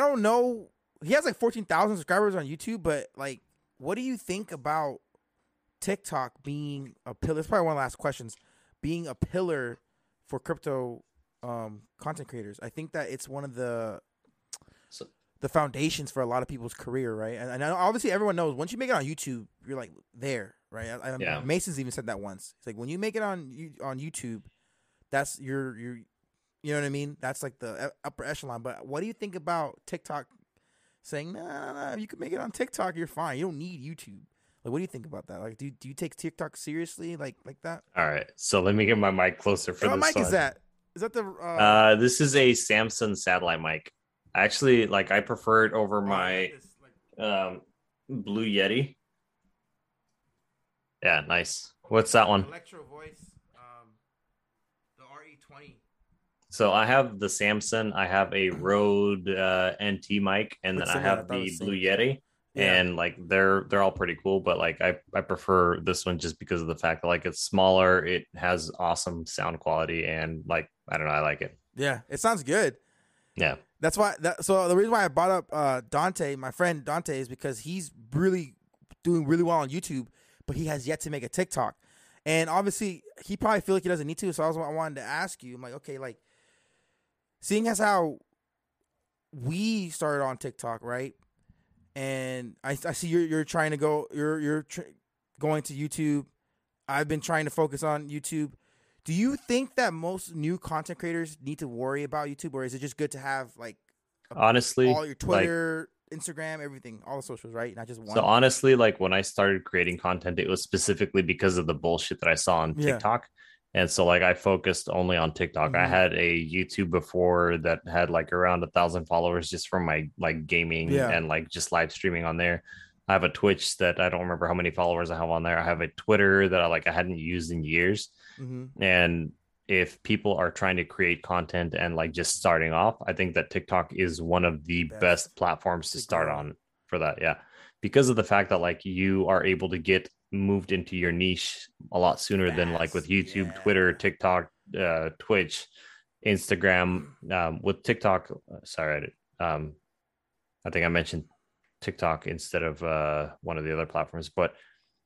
don't know. He has like 14,000 subscribers on YouTube, but like, what do you think about TikTok being a pillar? That's probably one of the last questions. Being a pillar for crypto content creators. I think that it's one of the the foundations for a lot of people's career, right? And obviously everyone knows once you make it on YouTube, you're like there, right? Yeah. Mason's even said that once. It's like when you make it on YouTube, that's your you know what I mean? That's like the upper echelon. But what do you think about TikTok saying, nah, you can make it on TikTok, you're fine. You don't need YouTube. Like, what do you think about that? Like, do you take TikTok seriously, like that? All right, so let me get my mic closer for this. What mic is that? Is that the? This is a Samsung satellite mic. Actually, like, I prefer it over my Blue Yeti. Yeah, nice. What's that one? Electro Voice, the RE20. So I have the Samsung. I have a Rode NT mic, and then I have the Blue Yeti. Yeah. And like they're all pretty cool, but like I prefer this one just because of the fact that like it's smaller, it has awesome sound quality, and like I don't know, I like it. Yeah, it sounds good. Yeah, that's why. So the reason why I brought up Dante, my friend Dante, is because he's really doing really well on YouTube, but he has yet to make a TikTok, and obviously he probably feels like he doesn't need to. So I wanted to ask you, I'm like, okay, like seeing as how we started on TikTok, right? And I see you're trying to go, going to YouTube. I've been trying to focus on YouTube. Do you think that most new content creators need to worry about YouTube, or is it just good to have like honestly all your Twitter, like, Instagram, everything, all the socials, right? Not just one. So honestly, like when I started creating content, it was specifically because of the bullshit that I saw on TikTok. And so like I focused only on TikTok. Mm-hmm. I had a YouTube before that had like around 1,000 followers just from my like gaming and like just live streaming on there. I have a Twitch that I don't remember how many followers I have on there. I have a Twitter that I hadn't used in years. Mm-hmm. And if people are trying to create content and like just starting off, I think that TikTok is one of the best platforms to start on for that. Yeah. Because of the fact that like you are able to get moved into your niche a lot sooner than like with YouTube, Twitter, TikTok, Twitch, Instagram. With TikTok, sorry, I think I mentioned TikTok instead of one of the other platforms. But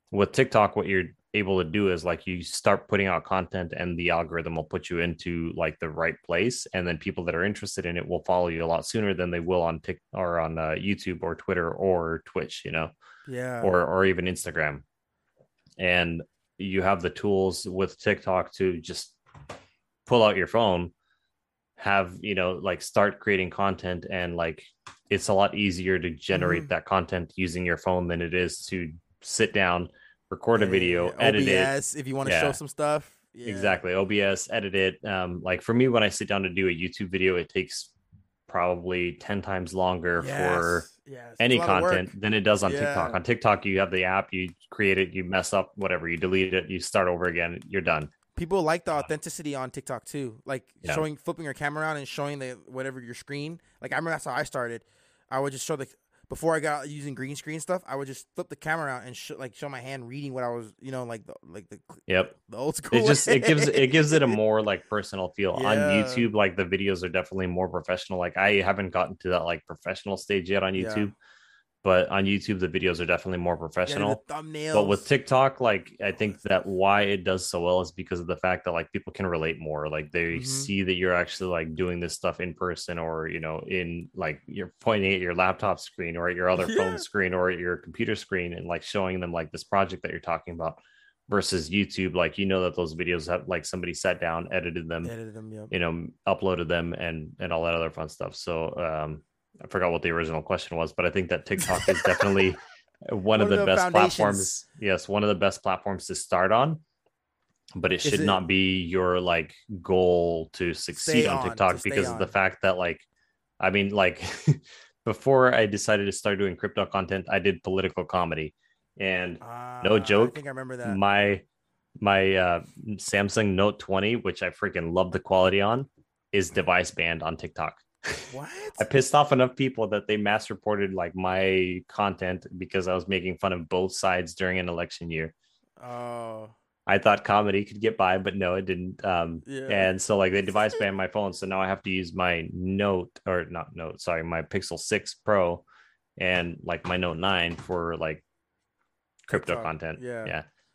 with TikTok, what you're able to do is like you start putting out content, and the algorithm will put you into like the right place, and then people that are interested in it will follow you a lot sooner than they will on TikTok or on YouTube or Twitter or Twitch, you know, or even Instagram. And you have the tools with TikTok to just pull out your phone, have, you know, like start creating content, and like it's a lot easier to generate that content using your phone than it is to sit down, record a video, edit OBS, it. If you want to show some stuff. Yeah. Exactly. OBS, edit it. Like for me, when I sit down to do a YouTube video, it takes probably 10 times longer for any content than it does on TikTok. On TikTok, you have the app, you create it, you mess up, whatever, you delete it, you start over again, you're done. People like the authenticity on TikTok too, like showing, flipping your camera around and showing the whatever your screen. Like I remember that's how I started. I would just show before I got using green screen stuff, I would just flip the camera out and show my hand reading what I was, you know, the old school. It just it gives it a more like personal feel on YouTube. Like the videos are definitely more professional. Like I haven't gotten to that like professional stage yet on YouTube, but on YouTube the videos are definitely more professional. The thumbnails. But with TikTok, like I think that why it does so well is because of the fact that like people can relate more. Like they see that you're actually like doing this stuff in person, or you know, in like you're pointing at your laptop screen or at your other phone screen or at your computer screen, and like showing them like this project that you're talking about. Versus YouTube, like you know that those videos have like somebody sat down, edited them, you know, uploaded them, and all that other fun stuff. So I forgot what the original question was, but I think that TikTok is definitely one of the best platforms. Yes, one of the best platforms to start on. But it should not be your like goal to succeed on TikTok because of the fact that like, I mean, like before I decided to start doing crypto content, I did political comedy. And no joke, I think I remember that. My Samsung Note 20, which I freaking love the quality on, is device banned on TikTok. What? I pissed off enough people that they mass reported like my content because I was making fun of both sides during an election year. Oh. I thought comedy could get by, but no, it didn't. And so like they device banned my phone, so now I have to use my my Pixel 6 Pro and like my Note 9 for like crypto content.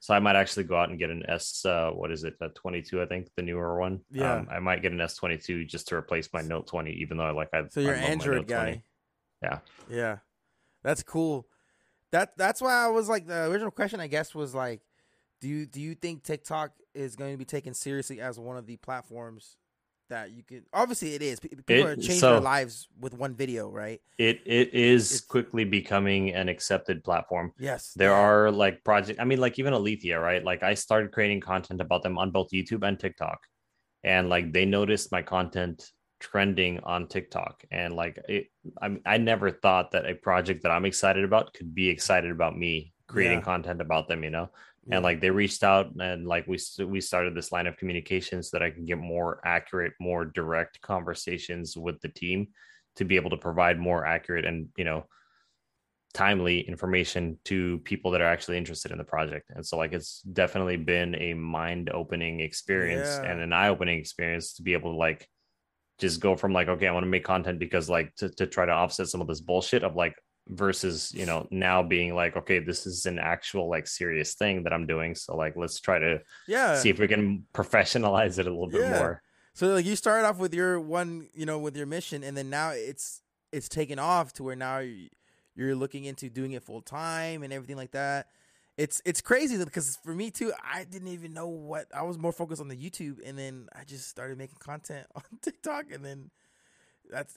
So I might actually go out and get an S a 22, I think, the newer one. I might get an S22 just to replace my Note 20, even though I so you're an Android guy. Yeah. Yeah. That's cool. That's why I was like, the original question, I guess, was like, do you think TikTok is going to be taken seriously as one of the platforms that you can? Obviously, it is. People are changing their lives with one video, right? It is quickly becoming an accepted platform. Yes, there are like projects. I mean, like even Alethea, right? Like I started creating content about them on both YouTube and TikTok, and like they noticed my content trending on TikTok, and like I never thought that a project that I'm excited about could be excited about me creating content about them, you know. Yeah. And like they reached out, and like we started this line of communications that I can get more accurate, more direct conversations with the team to be able to provide more accurate and, you know, timely information to people that are actually interested in the project. And so like it's definitely been a mind-opening experience and an eye-opening experience to be able to like just go from like, okay, I want to make content because like to try to offset some of this bullshit of like, versus, you know, now being like, okay, this is an actual like serious thing that I'm doing. So like, let's try to see if we can professionalize it a little bit more. So like you started off with your one, you know, with your mission, and then now it's taken off to where now you're looking into doing it full time and everything like that. It's crazy because for me too, I didn't even know what I was more focused on the YouTube, and then I just started making content on TikTok, and then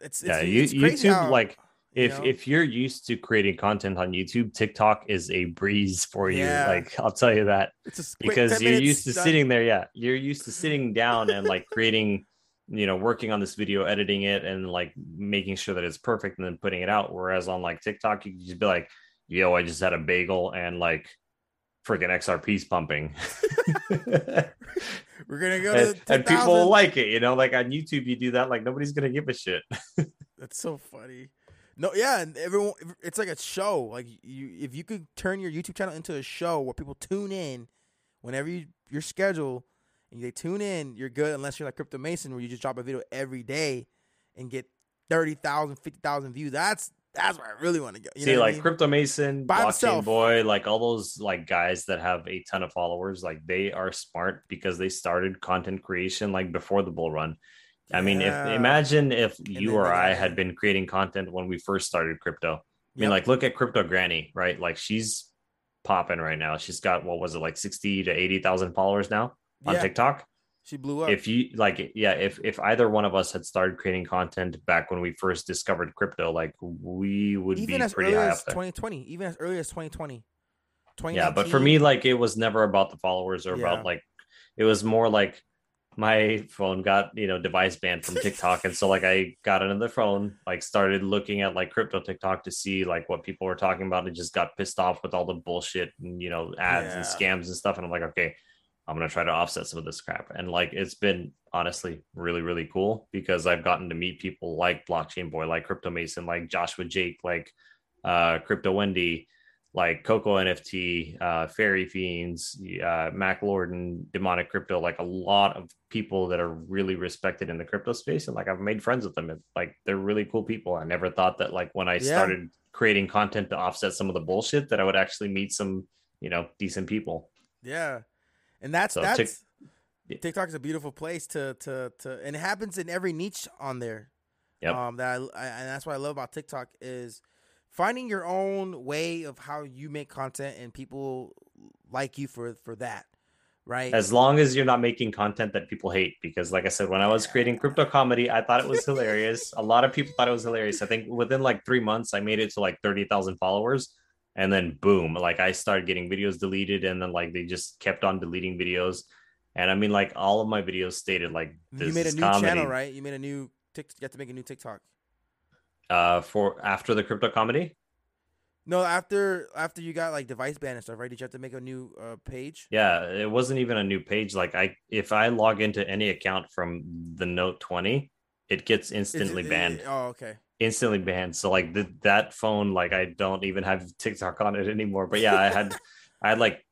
it's crazy YouTube how, like if you're used to creating content on YouTube, TikTok is a breeze for you. Yeah. Like I'll tell you that, because you're used to sitting there. Yeah, you're used to sitting down and like creating, you know, working on this video, editing it, and like making sure that it's perfect, and then putting it out. Whereas on like TikTok, you can just be like, yo, I just had a bagel and like freaking XRP's pumping. We're going to go to 10,000. And people will like it, you know, like on YouTube, you do that, like nobody's going to give a shit. That's so funny. No. Yeah. And everyone, it's like a show. Like you, if you could turn your YouTube channel into a show where people tune in whenever your schedule and they tune in, you're good. Unless you're like Crypto Mason, where you just drop a video every day and get 30,000, 50,000 views. That's where I really want to go. You know like I mean? Crypto Mason, Blockchain Boy, like all those like guys that have a ton of followers, like they are smart because they started content creation like before the bull run. I mean, imagine if you or I had been creating content when we first started crypto. I mean, like look at Crypto Granny, right? Like she's popping right now. She's got, what was it, like 60 to 80,000 followers now on TikTok. She blew up. If you like, if either one of us had started creating content back when we first discovered crypto, like we would even be pretty high up there. 2020, even as early as 2020. Yeah, but for me, like it was never about the followers or about like, it was more like my phone got, you know, device banned from TikTok. And so like I got another phone, like started looking at like crypto TikTok to see like what people were talking about, and just got pissed off with all the bullshit and, you know, ads and scams and stuff. And I'm like, okay, I'm going to try to offset some of this crap. And like, it's been honestly really, really cool because I've gotten to meet people like Blockchain Boy, like Crypto Mason, like Joshua, Jake, like Crypto Wendy, like Coco NFT, Fairy Fiends, Mac Lorden, Demonic Crypto, like a lot of people that are really respected in the crypto space. And like, I've made friends with them. And like, they're really cool people. I never thought that like when I started creating content to offset some of the bullshit that I would actually meet some, you know, decent people. Yeah. And TikTok is a beautiful place to and it happens in every niche on there. Yeah. And that's what I love about TikTok is finding your own way of how you make content and people like you for that. Right. As long as you're not making content that people hate, because like I said, when I was creating crypto comedy, I thought it was hilarious. A lot of people thought it was hilarious. I think within like 3 months, I made it to like 30,000 followers. And then boom, like I started getting videos deleted, and then like they just kept on deleting videos. And I mean, like all of my videos stated like this. You made a new comedy channel, right? You made a new TikTok. You have to make a new TikTok. For after the crypto comedy? No, after you got like device ban and stuff, right? Did you have to make a new page? Yeah, it wasn't even a new page. Like if I log into any account from the Note 20, it gets instantly banned. Oh, okay. Instantly banned. So like that phone, like I don't even have TikTok on it anymore. But yeah, I had like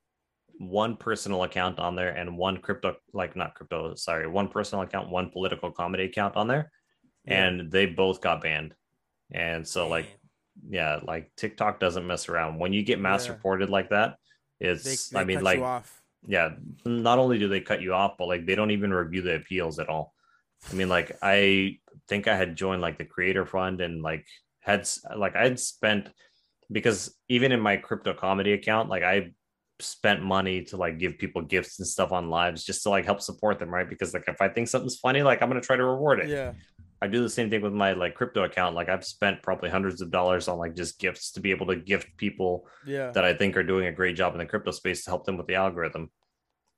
one personal account on there and one personal account, one political comedy account on there, and they both got banned. And so like, yeah, like TikTok doesn't mess around. When you get mass reported like that, it's they I mean like yeah, not only do they cut you off, but like they don't even review the appeals at all. I mean, like I think I had joined like the creator fund and like I'd spent, because even in my crypto comedy account, like I spent money to like give people gifts and stuff on lives just to like help support them, right? Because like if I think something's funny, like I'm gonna try to reward it. Yeah. I do the same thing with my like crypto account. Like I've spent probably hundreds of dollars on like just gifts to be able to gift people that I think are doing a great job in the crypto space to help them with the algorithm.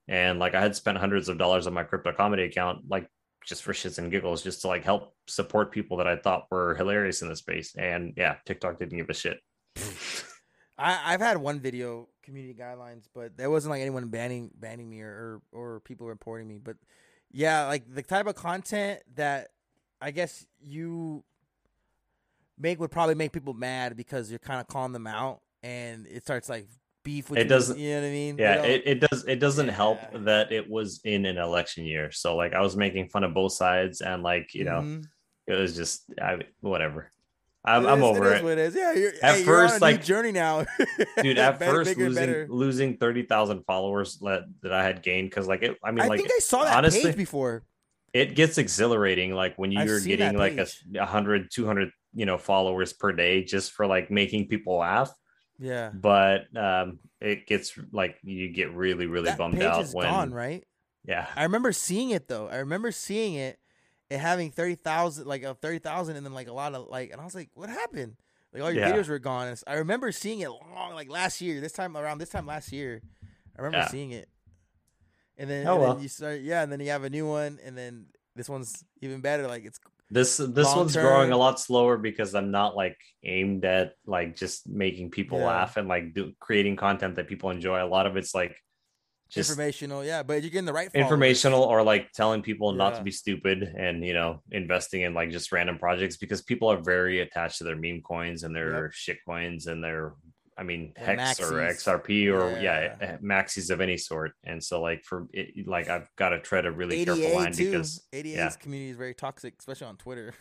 And like I had spent hundreds of dollars on my crypto comedy account, like just for shits and giggles, just to like help support people that I thought were hilarious in the space. And yeah, TikTok didn't give a shit. I've had one video, community guidelines, but there wasn't like anyone banning me or people reporting me. But yeah, like the type of content that I guess you make would probably make people mad because you're kind of calling them out, and it starts like beef with it. Doesn't, you know what I mean? Yeah, it doesn't help that it was in an election year, so like I was making fun of both sides, and like you know, it was just whatever. I'm over it. It is. Yeah, you're on a new journey now, dude. At first, losing 30,000 followers that I had gained because like it. I mean, I think I saw that honestly page before. It gets exhilarating, like when you're getting like 100, 200, followers per day just for like making people laugh. Yeah. But it gets like you get really, really bummed out when gone, right? Yeah. I remember seeing it though. It having 30,000, like 30,000, and then like a lot of like, and I was like, what happened? Like all your videos were gone. And I remember seeing it long, like last year, this time last year. I remember seeing it. And then you start, and then you have a new one, and then this one's even better. Like it's this one's growing a lot slower because I'm not like aimed at like just making people laugh and like creating content that people enjoy. A lot of it's like just informational, but you're getting the right informational followers. Or like telling people not to be stupid and investing in like just random projects because people are very attached to their meme coins and their shit coins and their. I mean, Hex Maxis. Or XRP or Maxis of any sort. And so like for it, like I've got to tread a really careful line too. Because ADA's community is very toxic, especially on Twitter.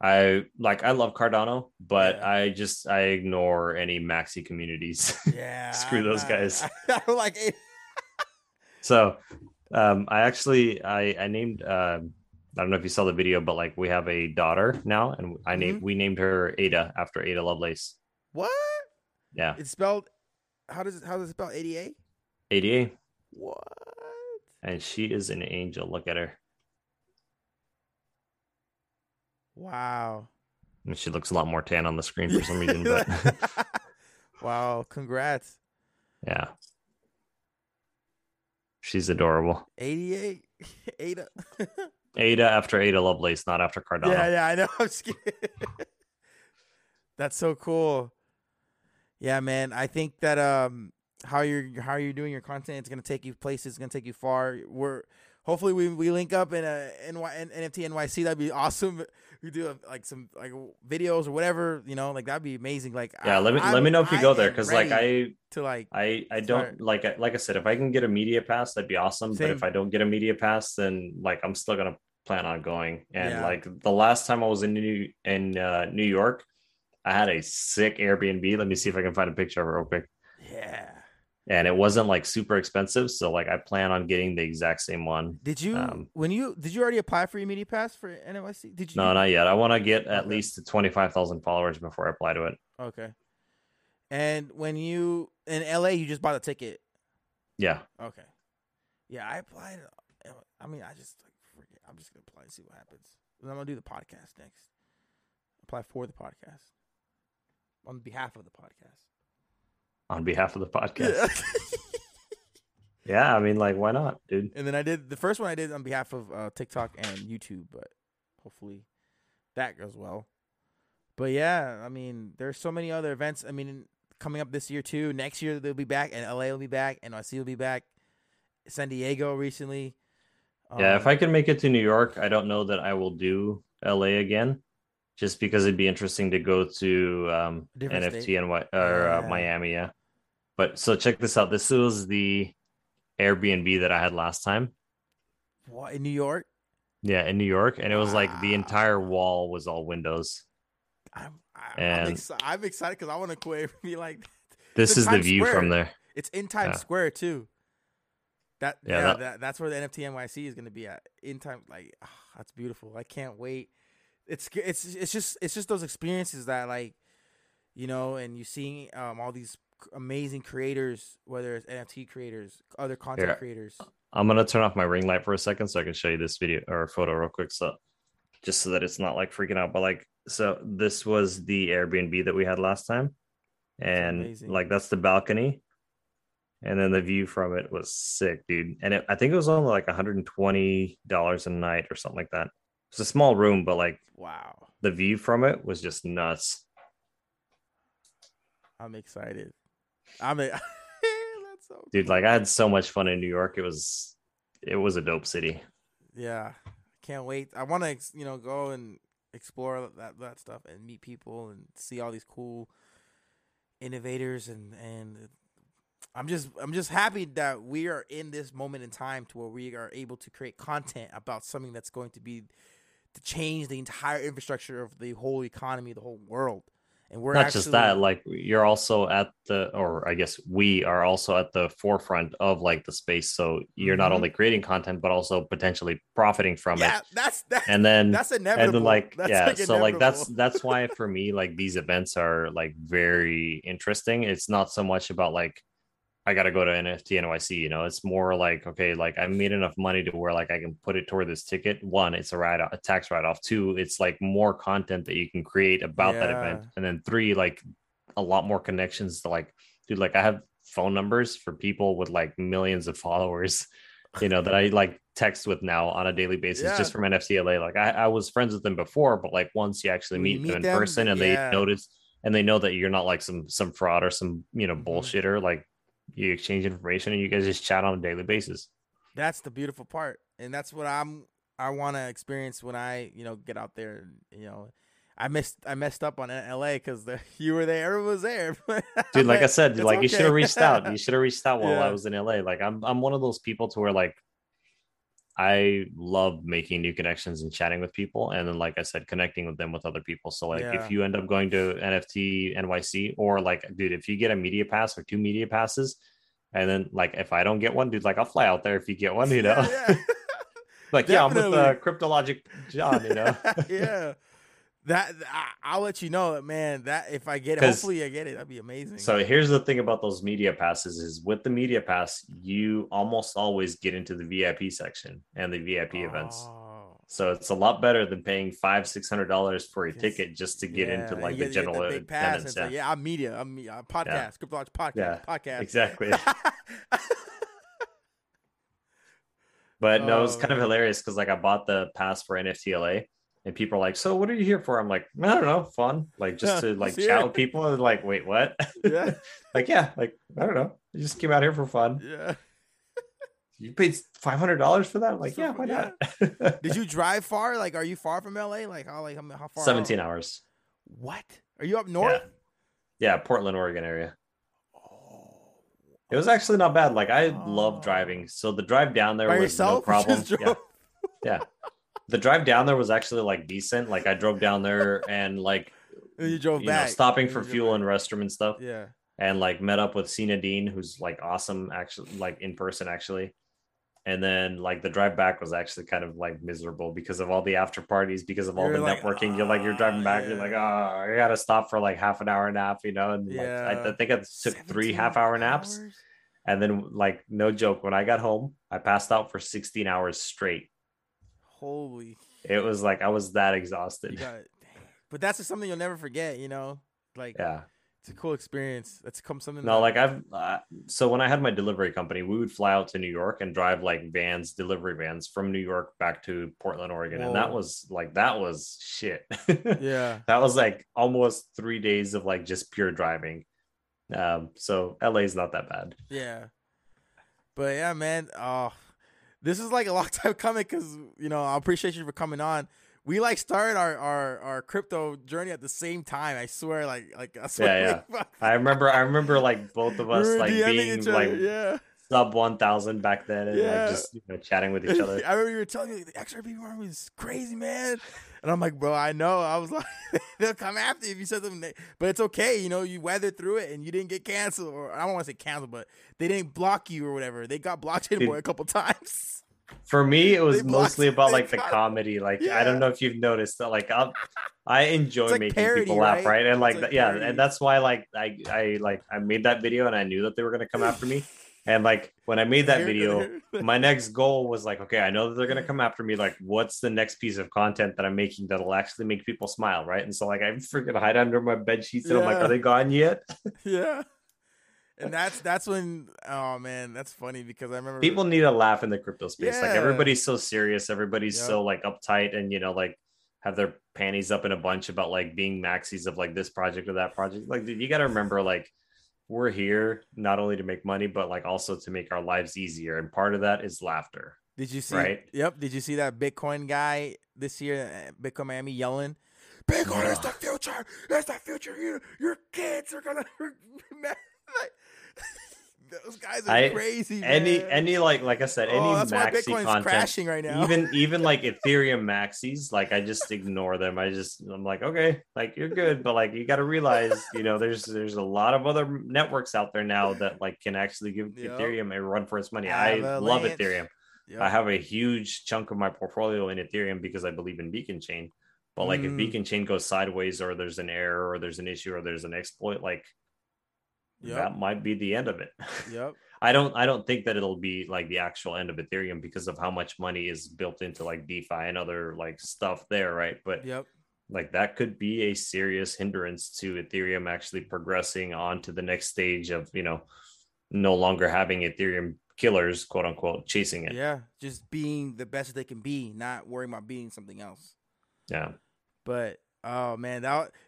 I love Cardano, but I ignore any Maxi communities. Yeah. Screw those guys. I don't like it. So I named I don't know if you saw the video, but like we have a daughter now and we named her Ada after Ada Lovelace. What? Yeah, it's spelled. How does it spell? ADA. ADA. What? And she is an angel. Look at her. Wow. And she looks a lot more tan on the screen for some reason. But wow! Congrats. Yeah. She's adorable. ADA. Ada. Ada after Ada Lovelace, not after Cardano. Yeah, I know. I'm just kidding. That's so cool. Yeah, man. I think that how you're doing your content, it's gonna take you places. It's gonna take you far. We're hopefully we link up in a NFT NYC. That'd be awesome. We do like some like videos or whatever. Like that'd be amazing. Like let me know if you go there because I said if I can get a media pass, that'd be awesome. Same. But if I don't get a media pass, then like I'm still gonna plan on going. And like the last time I was in New York. I had a sick Airbnb. Let me see if I can find a picture of it real quick. Yeah. And it wasn't like super expensive. So like I plan on getting the exact same one. Did you, did you already apply for your media pass for NYC? Did you? No, not yet. I want to get at least 25,000 followers before I apply to it. Okay. And when you, in LA, you just bought a ticket. Yeah. Okay. Yeah. I applied. I mean, I'm just going to apply and see what happens. And I'm going to do the podcast next. Apply for the podcast. On behalf of the podcast. Yeah, I mean, like, why not, dude? And then I did the first one I did on behalf of TikTok and YouTube, but hopefully that goes well. But yeah, I mean, there's so many other events. I mean, coming up this year too. Next year they'll be back, and LA will be back, NYC will be back. San Diego recently. Yeah, if I can make it to New York, I don't know that I will do LA again. Just because it'd be interesting to go to NFT state. Miami, yeah. But so check this out. This was the Airbnb that I had last time. What, in New York? Yeah, in New York, and it was like the entire wall was all windows. I'm excited because I want to quit. Be like, this is the view from there. It's in Times Square too. That's where the NFT NYC is going to be at. In time, like that's beautiful. I can't wait. it's just those experiences that, like, you know, and you see all these amazing creators, whether it's NFT creators, other content creators. I'm gonna turn off my ring light for a second so I can show you this video or photo real quick, so just so that it's not like freaking out. But like, so this was the Airbnb that we had last time, and like that's the balcony, and then the view from it was sick, dude. And I think it was only like $120 a night or something like that. It's a small room, but like, wow, the view from it was just nuts. I'm excited. That's so cool. Dude, like, I had so much fun in New York. It was a dope city. Yeah, can't wait. I want to, you know, go and explore that stuff and meet people and see all these cool innovators, and I'm just happy that we are in this moment in time to where we are able to create content about something that's going to be to change the entire infrastructure of the whole economy, the whole world. And we're not just that, like, you're also at the, or I guess we are also at the forefront of like the space. So you're not only creating content, but also potentially profiting from it. That's and then that's inevitable. And like, that's yeah, like so inevitable. Like that's why for me, like, these events are like very interesting. It's not so much about like, I got to go to NFT NYC, you know, it's more like, okay, like I made enough money to where like I can put it toward this ticket. One, it's a tax write-off. Two, it's like more content that you can create about that event. And then three, like a lot more connections to like, dude, like I have phone numbers for people with like millions of followers, you know, that I like text with now on a daily basis just from NFT LA. Like I was friends with them before, but like once you actually meet them in person and they notice and they know that you're not like some fraud or some, you know, bullshitter, like, you exchange information and you guys just chat on a daily basis. That's the beautiful part. And that's what I want to experience when I, you know, get out there. You know, I messed up on LA because you were there. Everyone was there. Dude, like I said, like okay. You should have reached out. You should have reached out while I was in LA. Like I'm one of those people to where like, I love making new connections and chatting with people. And then, like I said, connecting with them with other people. So like if you end up going to NFT NYC or like, dude, if you get a media pass or 2 media passes, and then like, if I don't get one, dude, like I'll fly out there. If you get one, you know, like, definitely. Yeah, I'm with Cryptologic John, you know? Yeah. That I'll let you know, man, that if I get it, hopefully I get it. That'd be amazing. So here's the thing about those media passes is with the media pass, you almost always get into the VIP section and the VIP events. So it's a lot better than paying $500-$600 for a ticket just to get into like the general attendance. Yeah. Like, I'm media. I'm podcast, Cryptologic podcast, podcast. Exactly. But no, it was kind of hilarious because like I bought the pass for NFT LA. And people are like, so what are you here for? I'm like, I don't know, fun. Like just to like chat with people. And like, wait, what? Yeah. Like, yeah, like, I don't know. I just came out here for fun. Yeah. You paid $500 for that? I'm like, so, yeah, why not? Did you drive far? Like, are you far from LA? Like how far? 17 hours. What? Are you up north? Yeah, Portland, Oregon area. It was actually not bad. Like I love driving. So the drive down there was no problem. Yeah. The drive down there was actually like decent. Like I drove down there and like you drove back, know, stopping for fuel and restroom and stuff. Yeah. And like met up with Sina Dean, who's like awesome, actually, like in person, actually. And then like the drive back was actually kind of like miserable because of all the after parties, because of all the networking. You're like, you're driving back, you're like, I gotta stop for like half an hour nap, you know. And like I think I took 3 half-hour naps. And then like no joke, when I got home, I passed out for 16 hours straight. Holy! It was like I was that exhausted. But that's just something you'll never forget, you know. Like, yeah, it's a cool experience. That's come something. No, like I've so when I had my delivery company, we would fly out to New York and drive like vans, delivery vans from New York back to Portland, Oregon, and that was shit. Yeah, that was like almost 3 days of like just pure driving. So LA is not that bad. Yeah, but yeah, man. Oh. This is like a long time coming because, you know, I appreciate you for coming on. We like started our crypto journey at the same time. I swear, like I remember like both of us like DMing being like sub 1,000 back then and like just, you know, chatting with each other. I remember you were telling me the XRP army is crazy, man. And I'm like, bro, I know. I was like, they'll come after you if you said something. But it's okay. You know, you weathered through it and you didn't get canceled. Or I don't want to say canceled, but they didn't block you or whatever. They got Blockchain Boy a couple times. For me, it was mostly about like the comedy. Like, yeah. I don't know if you've noticed that. Like, I enjoy like making parody, people laugh, right? And like, yeah, parody. And that's why like I made that video, and I knew that they were gonna come after me. And like when I made that video, my next goal was like, okay, I know that they're gonna come after me. Like, what's the next piece of content that I'm making that'll actually make people smile, right? And so like I freaking hide under my bed sheets, and I'm like, are they gone yet? Yeah. And that's when, oh man, that's funny, because I remember people need a laugh in the crypto space. Yeah. Like everybody's so serious, everybody's so like uptight, and you know, like have their panties up in a bunch about like being maxis of like this project or that project. Like, dude, you got to remember, like, we're here not only to make money, but like also to make our lives easier, and part of that is laughter. Did you see? Right? Yep. Did you see that Bitcoin guy this year, Bitcoin Miami, yelling? Bitcoin is the future. That's the future. Your kids are gonna. Those guys are crazy. Any like I said, that's maxi why Bitcoin's content crashing right now. even like Ethereum maxis, like I just ignore them. I'm like, okay, like you're good, but like you got to realize, you know, there's a lot of other networks out there now that like can actually give Ethereum a run for its money. I love Ethereum. Yep. I have a huge chunk of my portfolio in Ethereum because I believe in Beacon Chain. But like if Beacon Chain goes sideways, or there's an error, or there's an issue, or there's an exploit, like. Yep. That might be the end of it. Yep. I don't think that it'll be like the actual end of Ethereum because of how much money is built into like DeFi and other like stuff there, right? But like that could be a serious hindrance to Ethereum actually progressing on to the next stage of, you know, no longer having Ethereum killers, quote unquote, chasing it. Yeah, just being the best they can be, not worrying about being something else. Yeah. But oh man,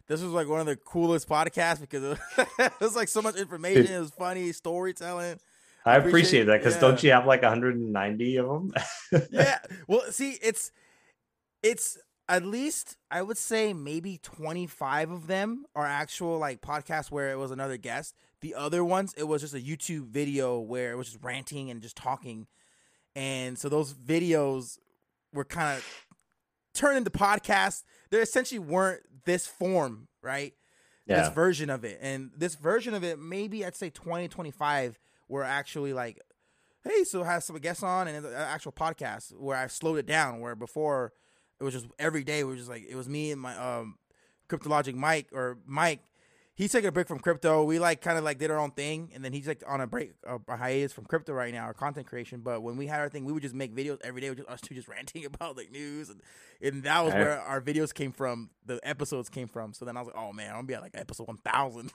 this was like one of the coolest podcasts because it was like so much information. It was funny storytelling. I appreciate that because don't you have like 190 of them? Yeah. Well, see, it's at least I would say maybe 25 of them are actual like podcasts where it was another guest. The other ones, it was just a YouTube video where it was just ranting and just talking, and so those videos were kind of turned into podcasts. They essentially weren't this form, right? Yeah. This version of it. And this version of it, maybe I'd say 20, 25 were actually like, hey, so have some guests on, and an actual podcast where I slowed it down, where before it was just every day. We were just like, it was me and my Cryptologic Mike. He's taking a break from crypto. We like kind of like did our own thing. And then he's like on a hiatus from crypto right now, or content creation. But when we had our thing, we would just make videos every day with just us two just ranting about like news. And that was where our videos came from. The episodes came from. So then I was like, oh man, I'm gonna be at like episode 1000.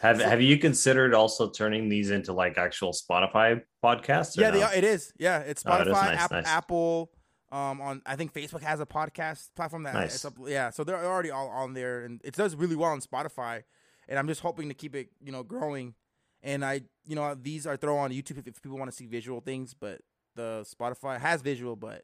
Have you considered also turning these into like actual Spotify podcasts? Yeah, it is. Yeah. It's Spotify, Apple. I think Facebook has a podcast platform that it's up, so they're already all on there, and it does really well on Spotify, and I'm just hoping to keep it, you know, growing. And I, you know, these are throw on YouTube if people want to see visual things, but the Spotify has visual, but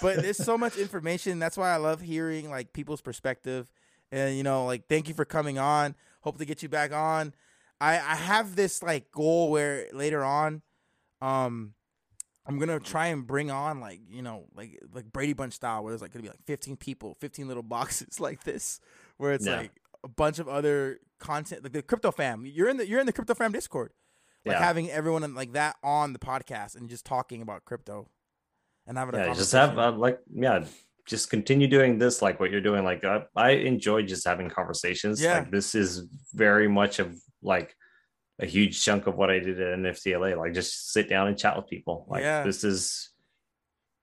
there's so much information. That's why I love hearing like people's perspective, and you know, like thank you for coming on. Hope to get you back on. I have this like goal where later on, I'm going to try and bring on like, you know, like Brady Bunch style, where there's like going to be like 15 people, 15 little boxes like this, where it's like a bunch of other content, like the crypto fam. You're in the crypto fam Discord, like having everyone like that on the podcast and just talking about crypto and having a just have just continue doing this, like what you're doing. Like I enjoy just having conversations. Yeah. Like this is very much of like a huge chunk of what I did at NFT LA, like just sit down and chat with people. Like this is,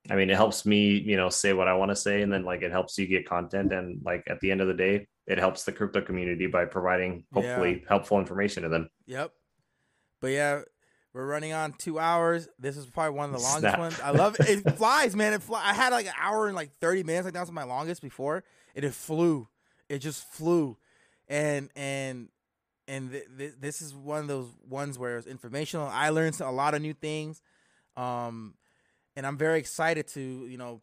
I mean, it helps me, you know, say what I want to say. And then like, it helps you get content. And like, at the end of the day, it helps the crypto community by providing hopefully helpful information to them. Yep. But we're running on 2 hours. This is probably one of the longest ones. I love it. It flies, man. I had like an hour and like 30 minutes. Like that was my longest before, and it flew. It just flew. And this is one of those ones where it's informational. I learned a lot of new things, and I'm very excited to, you know,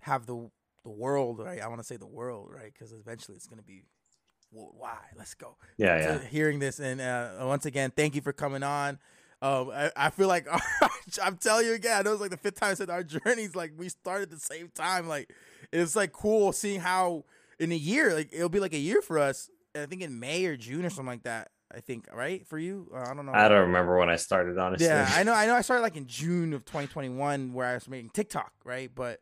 have the world, right? I want to say the world, right? Because eventually it's going to be worldwide. Let's go. Yeah. So hearing this, and once again, thank you for coming on. I feel like I'm telling you again, I know it's like the fifth time I said our journeys, like we started at the same time. Like it's like cool seeing how in a year, like it'll be like a year for us. I think in May or June or something like that. I think, right? For you? I don't know. I don't remember when I started, honestly. Yeah, I know. I started like in June of 2021 where I was making TikTok, right? But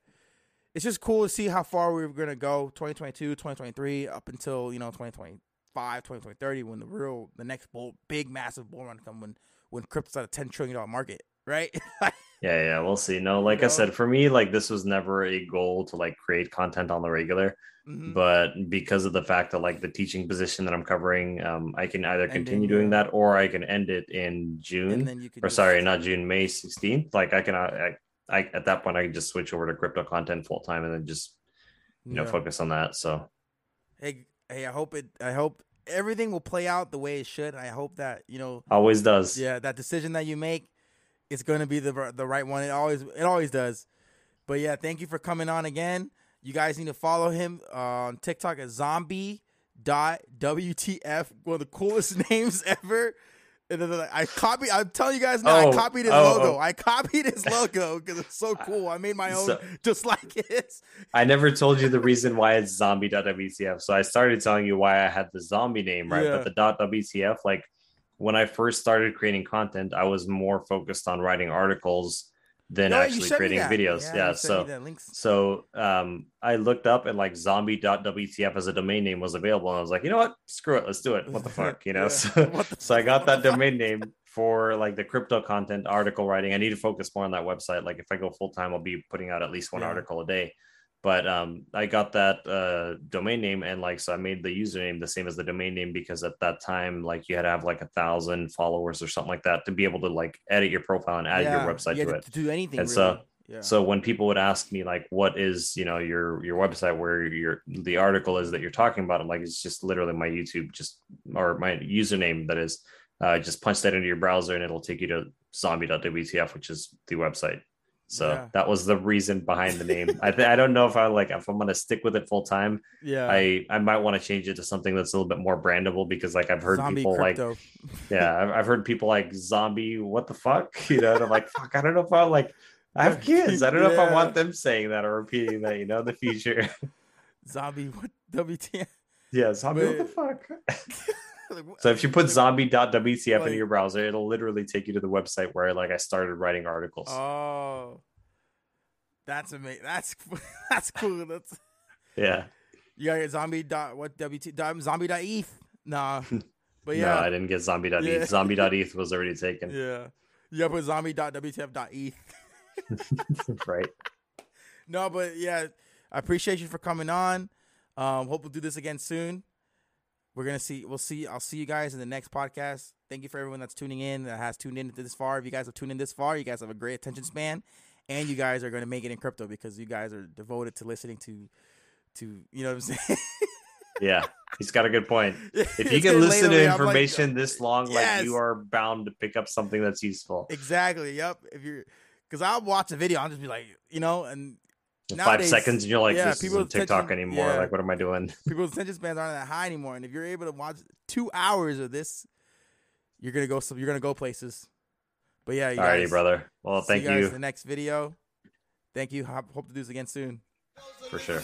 it's just cool to see how far we were going to go 2022, 2023, up until, 2025, 2030, when the next big, massive bull run comes when crypto's at a $10 trillion market, right? Yeah, we'll see. No, like I said, for me, like this was never a goal to like create content on the regular, mm-hmm. but because of the fact that like the teaching position that I'm covering, I can either continue doing that or I can end it in May 16th. Like I at that point I can just switch over to crypto content full time and then just focus on that. So hey, I hope everything will play out the way it should. I hope that always does. Yeah, that decision that you make. It's going to be the right one. It always does. But yeah, thank you for coming on again. You guys need to follow him on TikTok at zombie.wtf, one of the coolest names ever. And then I'm telling you guys now, I copied his logo because it's so cool. I made my own just like his. I never told you the reason why it's zombie.wtf. So I started telling you why I had the zombie name, right? Yeah. But the .wtf, like, when I first started creating content, I was more focused on writing articles than actually creating videos. Yeah. So I looked up and like zombie.wtf as a domain name was available. And I was like, you know what? Screw it. Let's do it. What the fuck? You know? So I got that domain name for like the crypto content, article writing. I need to focus more on that website. Like if I go full time, I'll be putting out at least one article a day. But I got that domain name, and like so I made the username the same as the domain name because at that time like you had to have like 1,000 followers or something like that to be able to like edit your profile and add your website to it. To do anything. And really. So when people would ask me like, what is your website where the article is that you're talking about, I'm like, it's just literally my YouTube or my username that is just punch that into your browser and it'll take you to zombie.wtf, which is the website. So that was the reason behind the name. I don't know if I'm going to stick with it full time. Yeah. I might want to change it to something that's a little bit more brandable because like I've heard zombie people crypto. I've heard people like zombie. What the fuck? And I'm like, fuck, I don't know if I like, I have kids. I don't know if I want them saying that or repeating that, in the future. Zombie. What? WTF. Yeah. Zombie. Wait. What the fuck? So if you put zombie.wtf into your browser, it'll literally take you to the website where I started writing articles. Oh, that's amazing. That's cool. That's You got your zombie.eth. Nah, but yeah, no, I didn't get zombie.eth. Yeah. Zombie.eth was already taken. Yeah, you got to put zombie.wtf.eth. Right. No, but yeah, I appreciate you for coming on. Hope we'll do this again soon. I'll see you guys in the next podcast. Thank you for everyone that's tuning in, that has tuned in this far. If you guys have tuned in this far, you guys have a great attention span, and you guys are going to make it in crypto because you guys are devoted to listening to you know what I'm saying? Yeah, he's got a good point. If you can listen to information this long, you are bound to pick up something that's useful. Exactly. Yep. Because I'll watch a video, I'll just be like, and 5 seconds and you're like, this isn't TikTok anymore. Yeah. Like, what am I doing? People's attention spans aren't that high anymore. And if you're able to watch 2 hours of this, you're gonna go places. But yeah, all righty, brother. Well, thank you. See you guys in the next video. Thank you. Hope to do this again soon. For sure.